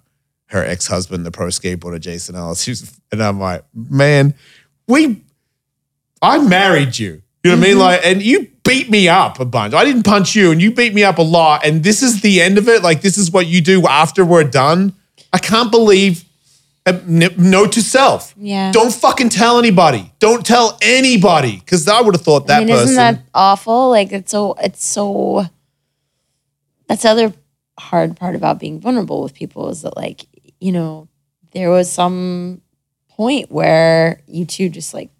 her ex-husband, the pro skateboarder, Jason Ellis. And I'm like, man, we, I married you. You know what mm-hmm. I mean? Like, and you beat me up a bunch. I didn't punch you, and you beat me up a lot. And this is the end of it. Like, this is what you do after we're done. I can't believe. Uh, n- no to self. Yeah. Don't fucking tell anybody. Don't tell anybody, because I would have thought that I mean, person. Isn't that awful? Like, it's so. It's so. That's the other hard part about being vulnerable with people is that, like, you know, there was some point where you two just like,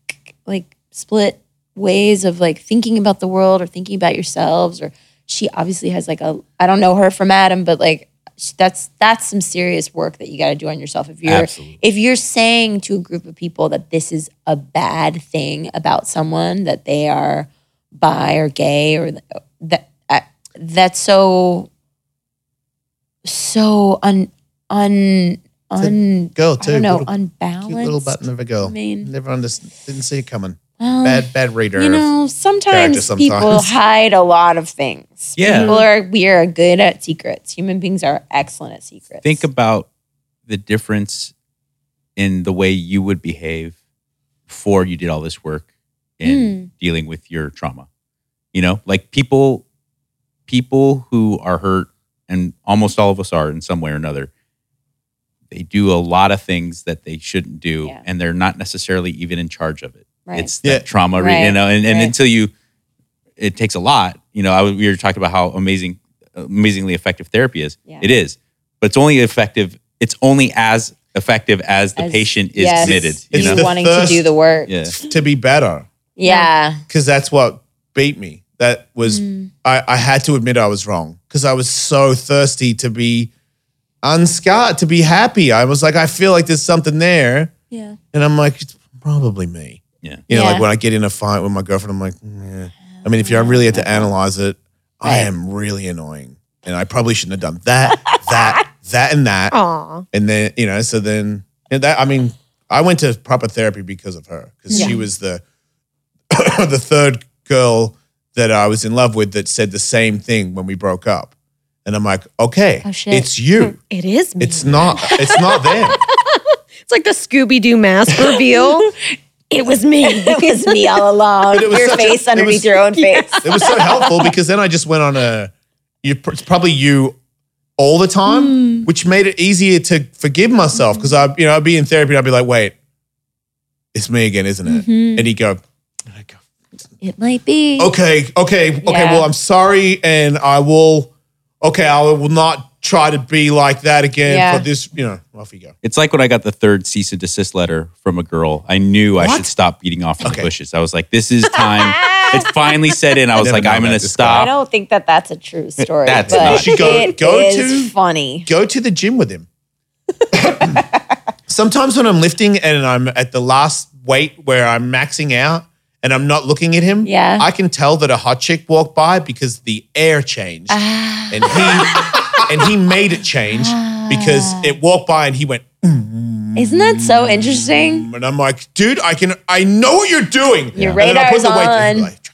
like split ways of like thinking about the world or thinking about yourselves, or she obviously has like a, I don't know her from Adam, but like that's that's some serious work that you got to do on yourself. If you're Absolutely. If you're saying to a group of people that this is a bad thing about someone, that they are bi or gay, or that that's so so un un un girl too, I don't know, little, unbalanced, cute little button of a girl. I mean, never understood, didn't see it coming. Well, bad, bad reader. You know, sometimes, sometimes people hide a lot of things. Yeah. People are, we are good at secrets. Human beings are excellent at secrets. Think about the difference in the way you would behave before you did all this work in mm. dealing with your trauma. You know, like people, people who are hurt, and almost all of us are in some way or another, they do a lot of things that they shouldn't do, yeah. and they're not necessarily even in charge of it. Right. It's yeah. that trauma, right. you know, and, and right. until you, it takes a lot. You know, I, we were talking about how amazing, amazingly effective therapy is. Yeah. It is, but it's only effective. It's only as effective as the as, patient is yes. committed. You it's know? Wanting to do the work. Yeah. To be better. Yeah. Because that's what beat me. That was, mm. I, I had to admit I was wrong because I was so thirsty to be unscarred, to be happy. I was like, I feel like there's something there. Yeah. And I'm like, it's probably me. Yeah. You know, yeah. like when I get in a fight with my girlfriend, I'm like, yeah. I mean, if you really had to analyze it, right. I am really annoying. And I probably shouldn't have done that, that, that, and that. Aww. And then, you know, so then, and that, I mean, I went to proper therapy because of her. Because yeah. she was the the third girl that I was in love with that said the same thing when we broke up. And I'm like, okay, oh, it's you. It is me. It's not, it's not them. It's like the Scooby-Doo mask reveal. It was me. It was me all along. Your face a, underneath was, your own face. It was so helpful because then I just went on a, you, it's probably you all the time, mm. which made it easier to forgive myself because I, you know, I'd be in therapy and I'd be like, wait, it's me again, isn't it? Mm-hmm. And he'd go, and I'd go, It might be. Okay, okay, yeah. okay. Well, I'm sorry, and I will. Okay, I will not try to be like that again yeah. for this. You know, off you go. It's like when I got the third cease and desist letter from a girl. I knew what? I should stop beating off in okay. the bushes. I was like, this is time. It finally set in. I, I was like, I'm going to stop. I don't think that that's a true story. That's but not. Should go, it go is to, funny. Go to the gym with him. Sometimes when I'm lifting and I'm at the last weight where I'm maxing out and I'm not looking at him, yeah. I can tell that a hot chick walked by because the air changed. Ah. And he and he made it change ah. because it walked by and he went, mm, isn't that so interesting? And I'm like, dude, I can, I know what you're doing. Your radar's on. And then I put the weight down.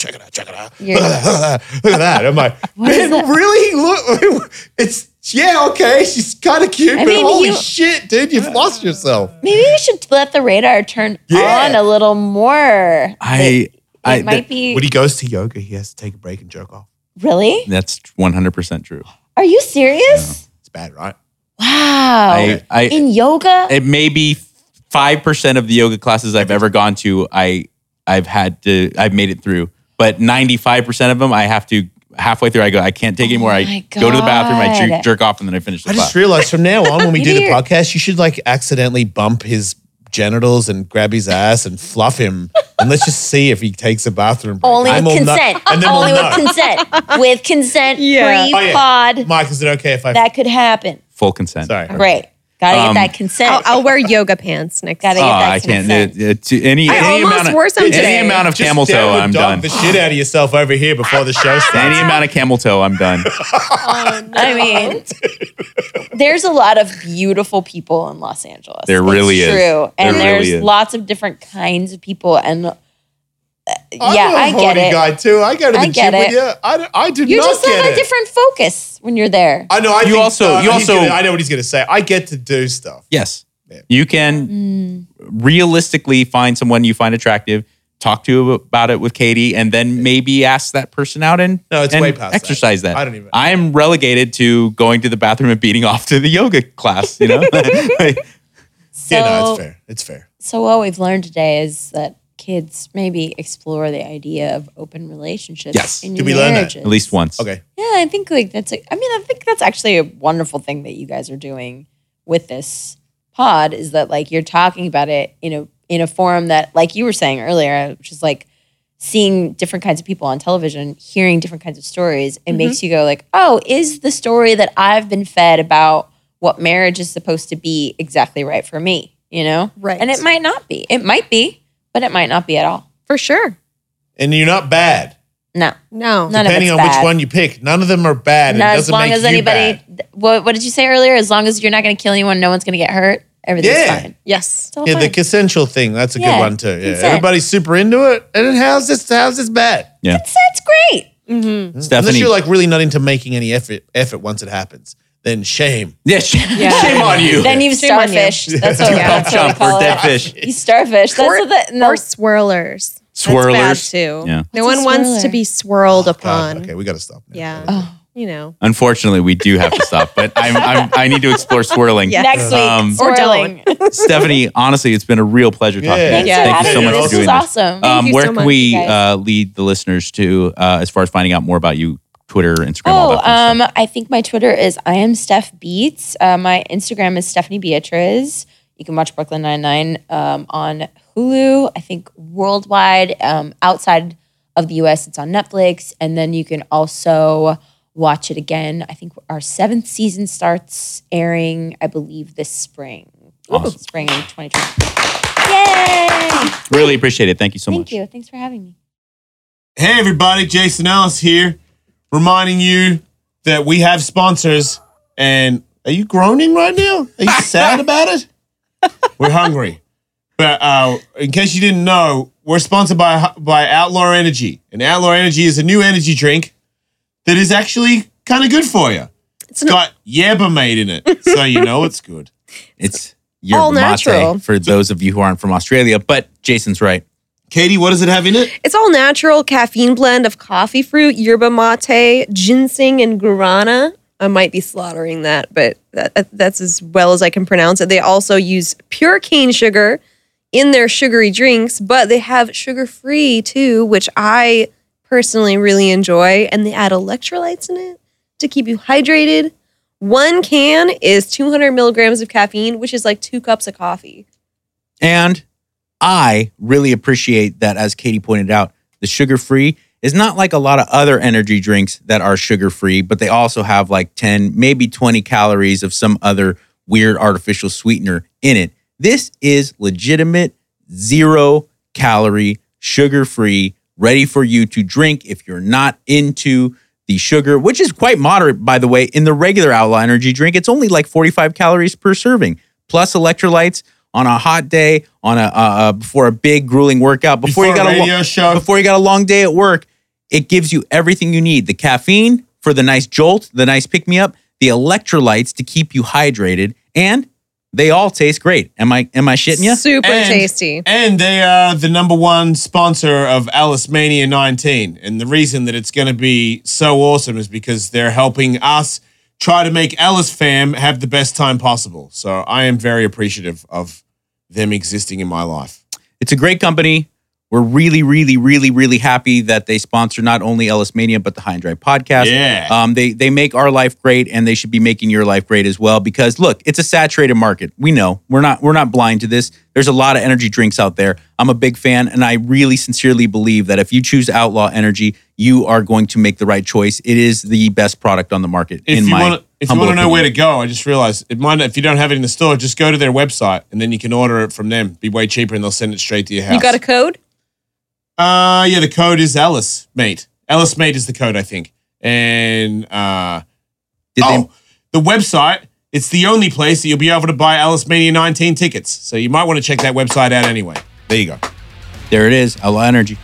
Check it out, check it out. Look at that. I'm like, man, really? Look, it's, yeah, okay. She's kind of cute, I but mean, holy you, shit, dude, you've lost yourself. Maybe you should let the radar turn yeah. on a little more. I, it, it I might that, be. When he goes to yoga, he has to take a break and jerk off. Really? That's one hundred percent true. Are you serious? No. It's bad, right? Wow. I, I, In yoga? It may be five percent of the yoga classes I've ever gone to, I, I've had to, I've made it through. But ninety-five percent of them, I have to, halfway through, I go, I can't take anymore. Oh I God. Go to the bathroom, I jerk, jerk off, and then I finish the I class. I just realized from now on, when we do the podcast, you should like accidentally bump his genitals and grab his ass and fluff him. And let's just see if he takes a bathroom break. Only I'm with consent. Not, and then Only we'll with know. consent. With consent, yeah. pre-pod. Oh, yeah. Mike, is it okay if I... That could happen. Full consent. Sorry. Great. Gotta um, get that consent. I'll, I'll wear yoga pants next time. Gotta get that oh, I consent. Can't. Uh, to any, I any almost amount of, wore some any today. Any amount of just camel toe, I'm done. The shit out of yourself over here before the show starts. Any amount of camel toe, I'm done. Oh, no. I mean, there's a lot of beautiful people in Los Angeles. There really it's is. True. And there there's really is. Lots of different kinds of people. And yeah, I get it. I'm a horny guy too. I go to the gym with you. I, I do not get it. You just have a different focus when you're there. I know. I you also, uh, you also. Gonna, I know what he's going to say. I get to do stuff. Yes, yeah. You can mm. realistically find someone you find attractive, talk to about it with Katie, and then maybe ask that person out and no, it's and way past exercise that. that. I don't even. I am relegated to going to the bathroom and beating off to the yoga class. You know. like, so, yeah, no, it's fair. It's fair. So what we've learned today is that kids maybe explore the idea of open relationships. Yes, in your did we marriages. Learn that at least once? Okay. Yeah, I think like that's. A, I mean, I think that's actually a wonderful thing that you guys are doing with this pod. Is that like you're talking about it in a in a forum that, like you were saying earlier, which is like seeing different kinds of people on television, hearing different kinds of stories. It mm-hmm. makes you go like, oh, is the story that I've been fed about what marriage is supposed to be exactly right for me? You know, right? And it might not be. It might be. But it might not be at all. For sure. And you're not bad. No. No. None Depending of it's on bad. Which one you pick. None of them are bad. Not it doesn't as long make as anybody, th- what, what did you say earlier? As long as you're not going to kill anyone, no one's going to get hurt. Everything's yeah. fine. Yes. Yeah, fine. The consensual thing. That's a yeah. good one too. Yeah. Everybody's super into it. And how's this, how's this bad? Yeah. Consent's great. Mm-hmm. Stephanie. Unless you're like really not into making any effort, effort once it happens. Then shame. Yeah, shame, yeah. shame on you. Then you've starfished. That's what, yeah. that's what we call or dead it. Fish. You starfish. That's or, what the, no. or swirlers. Swirlers. That's bad too. Yeah. No one swirler? wants to be swirled oh, upon. God. Okay, we got to stop now. Yeah. Oh. You know. Unfortunately, we do have to stop, but I'm, I'm, I need to explore swirling. Yes. Next um, week, swirling. Stephanie, honestly, it's been a real pleasure talking yeah. to you. Yeah. Thank yeah. you so much this for doing this. Awesome. Um, where so can much, we uh, lead the listeners to uh, as far as finding out more about you? Twitter, Instagram, oh, all that kind of um, stuff. I think my Twitter is I am Steph Beats. Uh, my Instagram is Stephanie Beatriz. You can watch Brooklyn Nine-Nine um, on Hulu. I think worldwide, um, outside of the U S, it's on Netflix. And then you can also watch it again. I think our seventh season starts airing, I believe, this spring. Awesome. Spring of twenty twenty. Yay! Really appreciate it. Thank you so Thank much. Thank you. Thanks for having me. Hey, everybody. Jason Ellis here. Reminding you that we have sponsors, and are you groaning right now? Are you sad about it? We're hungry. But uh, in case you didn't know, we're sponsored by by Outlaw Energy. And Outlaw Energy is a new energy drink that is actually kind of good for you. It's, it's got Yerba mate in it, so you know it's good. It's Yerba mate for those of you who aren't from Australia, but Jason's right. Katie, what does it have in it? It's all natural caffeine blend of coffee fruit, yerba mate, ginseng, and guarana. I might be slaughtering that, but that, that's as well as I can pronounce it. They also use pure cane sugar, in their sugary drinks, but they have sugar-free too, which I personally really enjoy. And they add electrolytes in it to keep you hydrated. One can is two hundred milligrams of caffeine, which is like two cups of coffee. And I really appreciate that, as Katie pointed out, the sugar-free is not like a lot of other energy drinks that are sugar-free, but they also have like ten, maybe twenty calories of some other weird artificial sweetener in it. This is legitimate, zero-calorie, sugar-free, ready for you to drink if you're not into the sugar, which is quite moderate, by the way. In the regular Outlaw Energy drink, it's only like forty-five calories per serving, plus electrolytes. On a hot day, on a uh, uh, before a big grueling workout, before, before you got a radio a lo- show, before you got a long day at work, it gives you everything you need: the caffeine for the nice jolt, the nice pick me up, the electrolytes to keep you hydrated, and they all taste great. Am I am I shitting you? Super and, tasty, and they are the number one sponsor of Ellismania nineteen. And the reason that it's going to be so awesome is because they're helping us try to make Ellis fam have the best time possible. So I am very appreciative of them existing in my life. It's a great company. We're really, really, really, really happy that they sponsor not only Ellismania, but the High and Dry podcast. Yeah. Um, they, they make our life great, and they should be making your life great as well, because look, it's a saturated market. We know. We're not, we're not blind to this. There's a lot of energy drinks out there. I'm a big fan, and I really sincerely believe that if you choose Outlaw Energy, you are going to make the right choice. It is the best product on the market, if in you my wanna, If you want to know opinion. Where to go, I just realized, it might, if you don't have it in the store, just go to their website, and then you can order it from them. It'd be way cheaper, and they'll send it straight to your house. You got a code? Uh, yeah, the code is Ellis Mate. Ellis Mate is the code, I think. And uh, Did oh, they... the website, it's the only place that you'll be able to buy Ellismania nineteen tickets. So you might want to check that website out anyway. There you go. There it is, Outlaw Energy.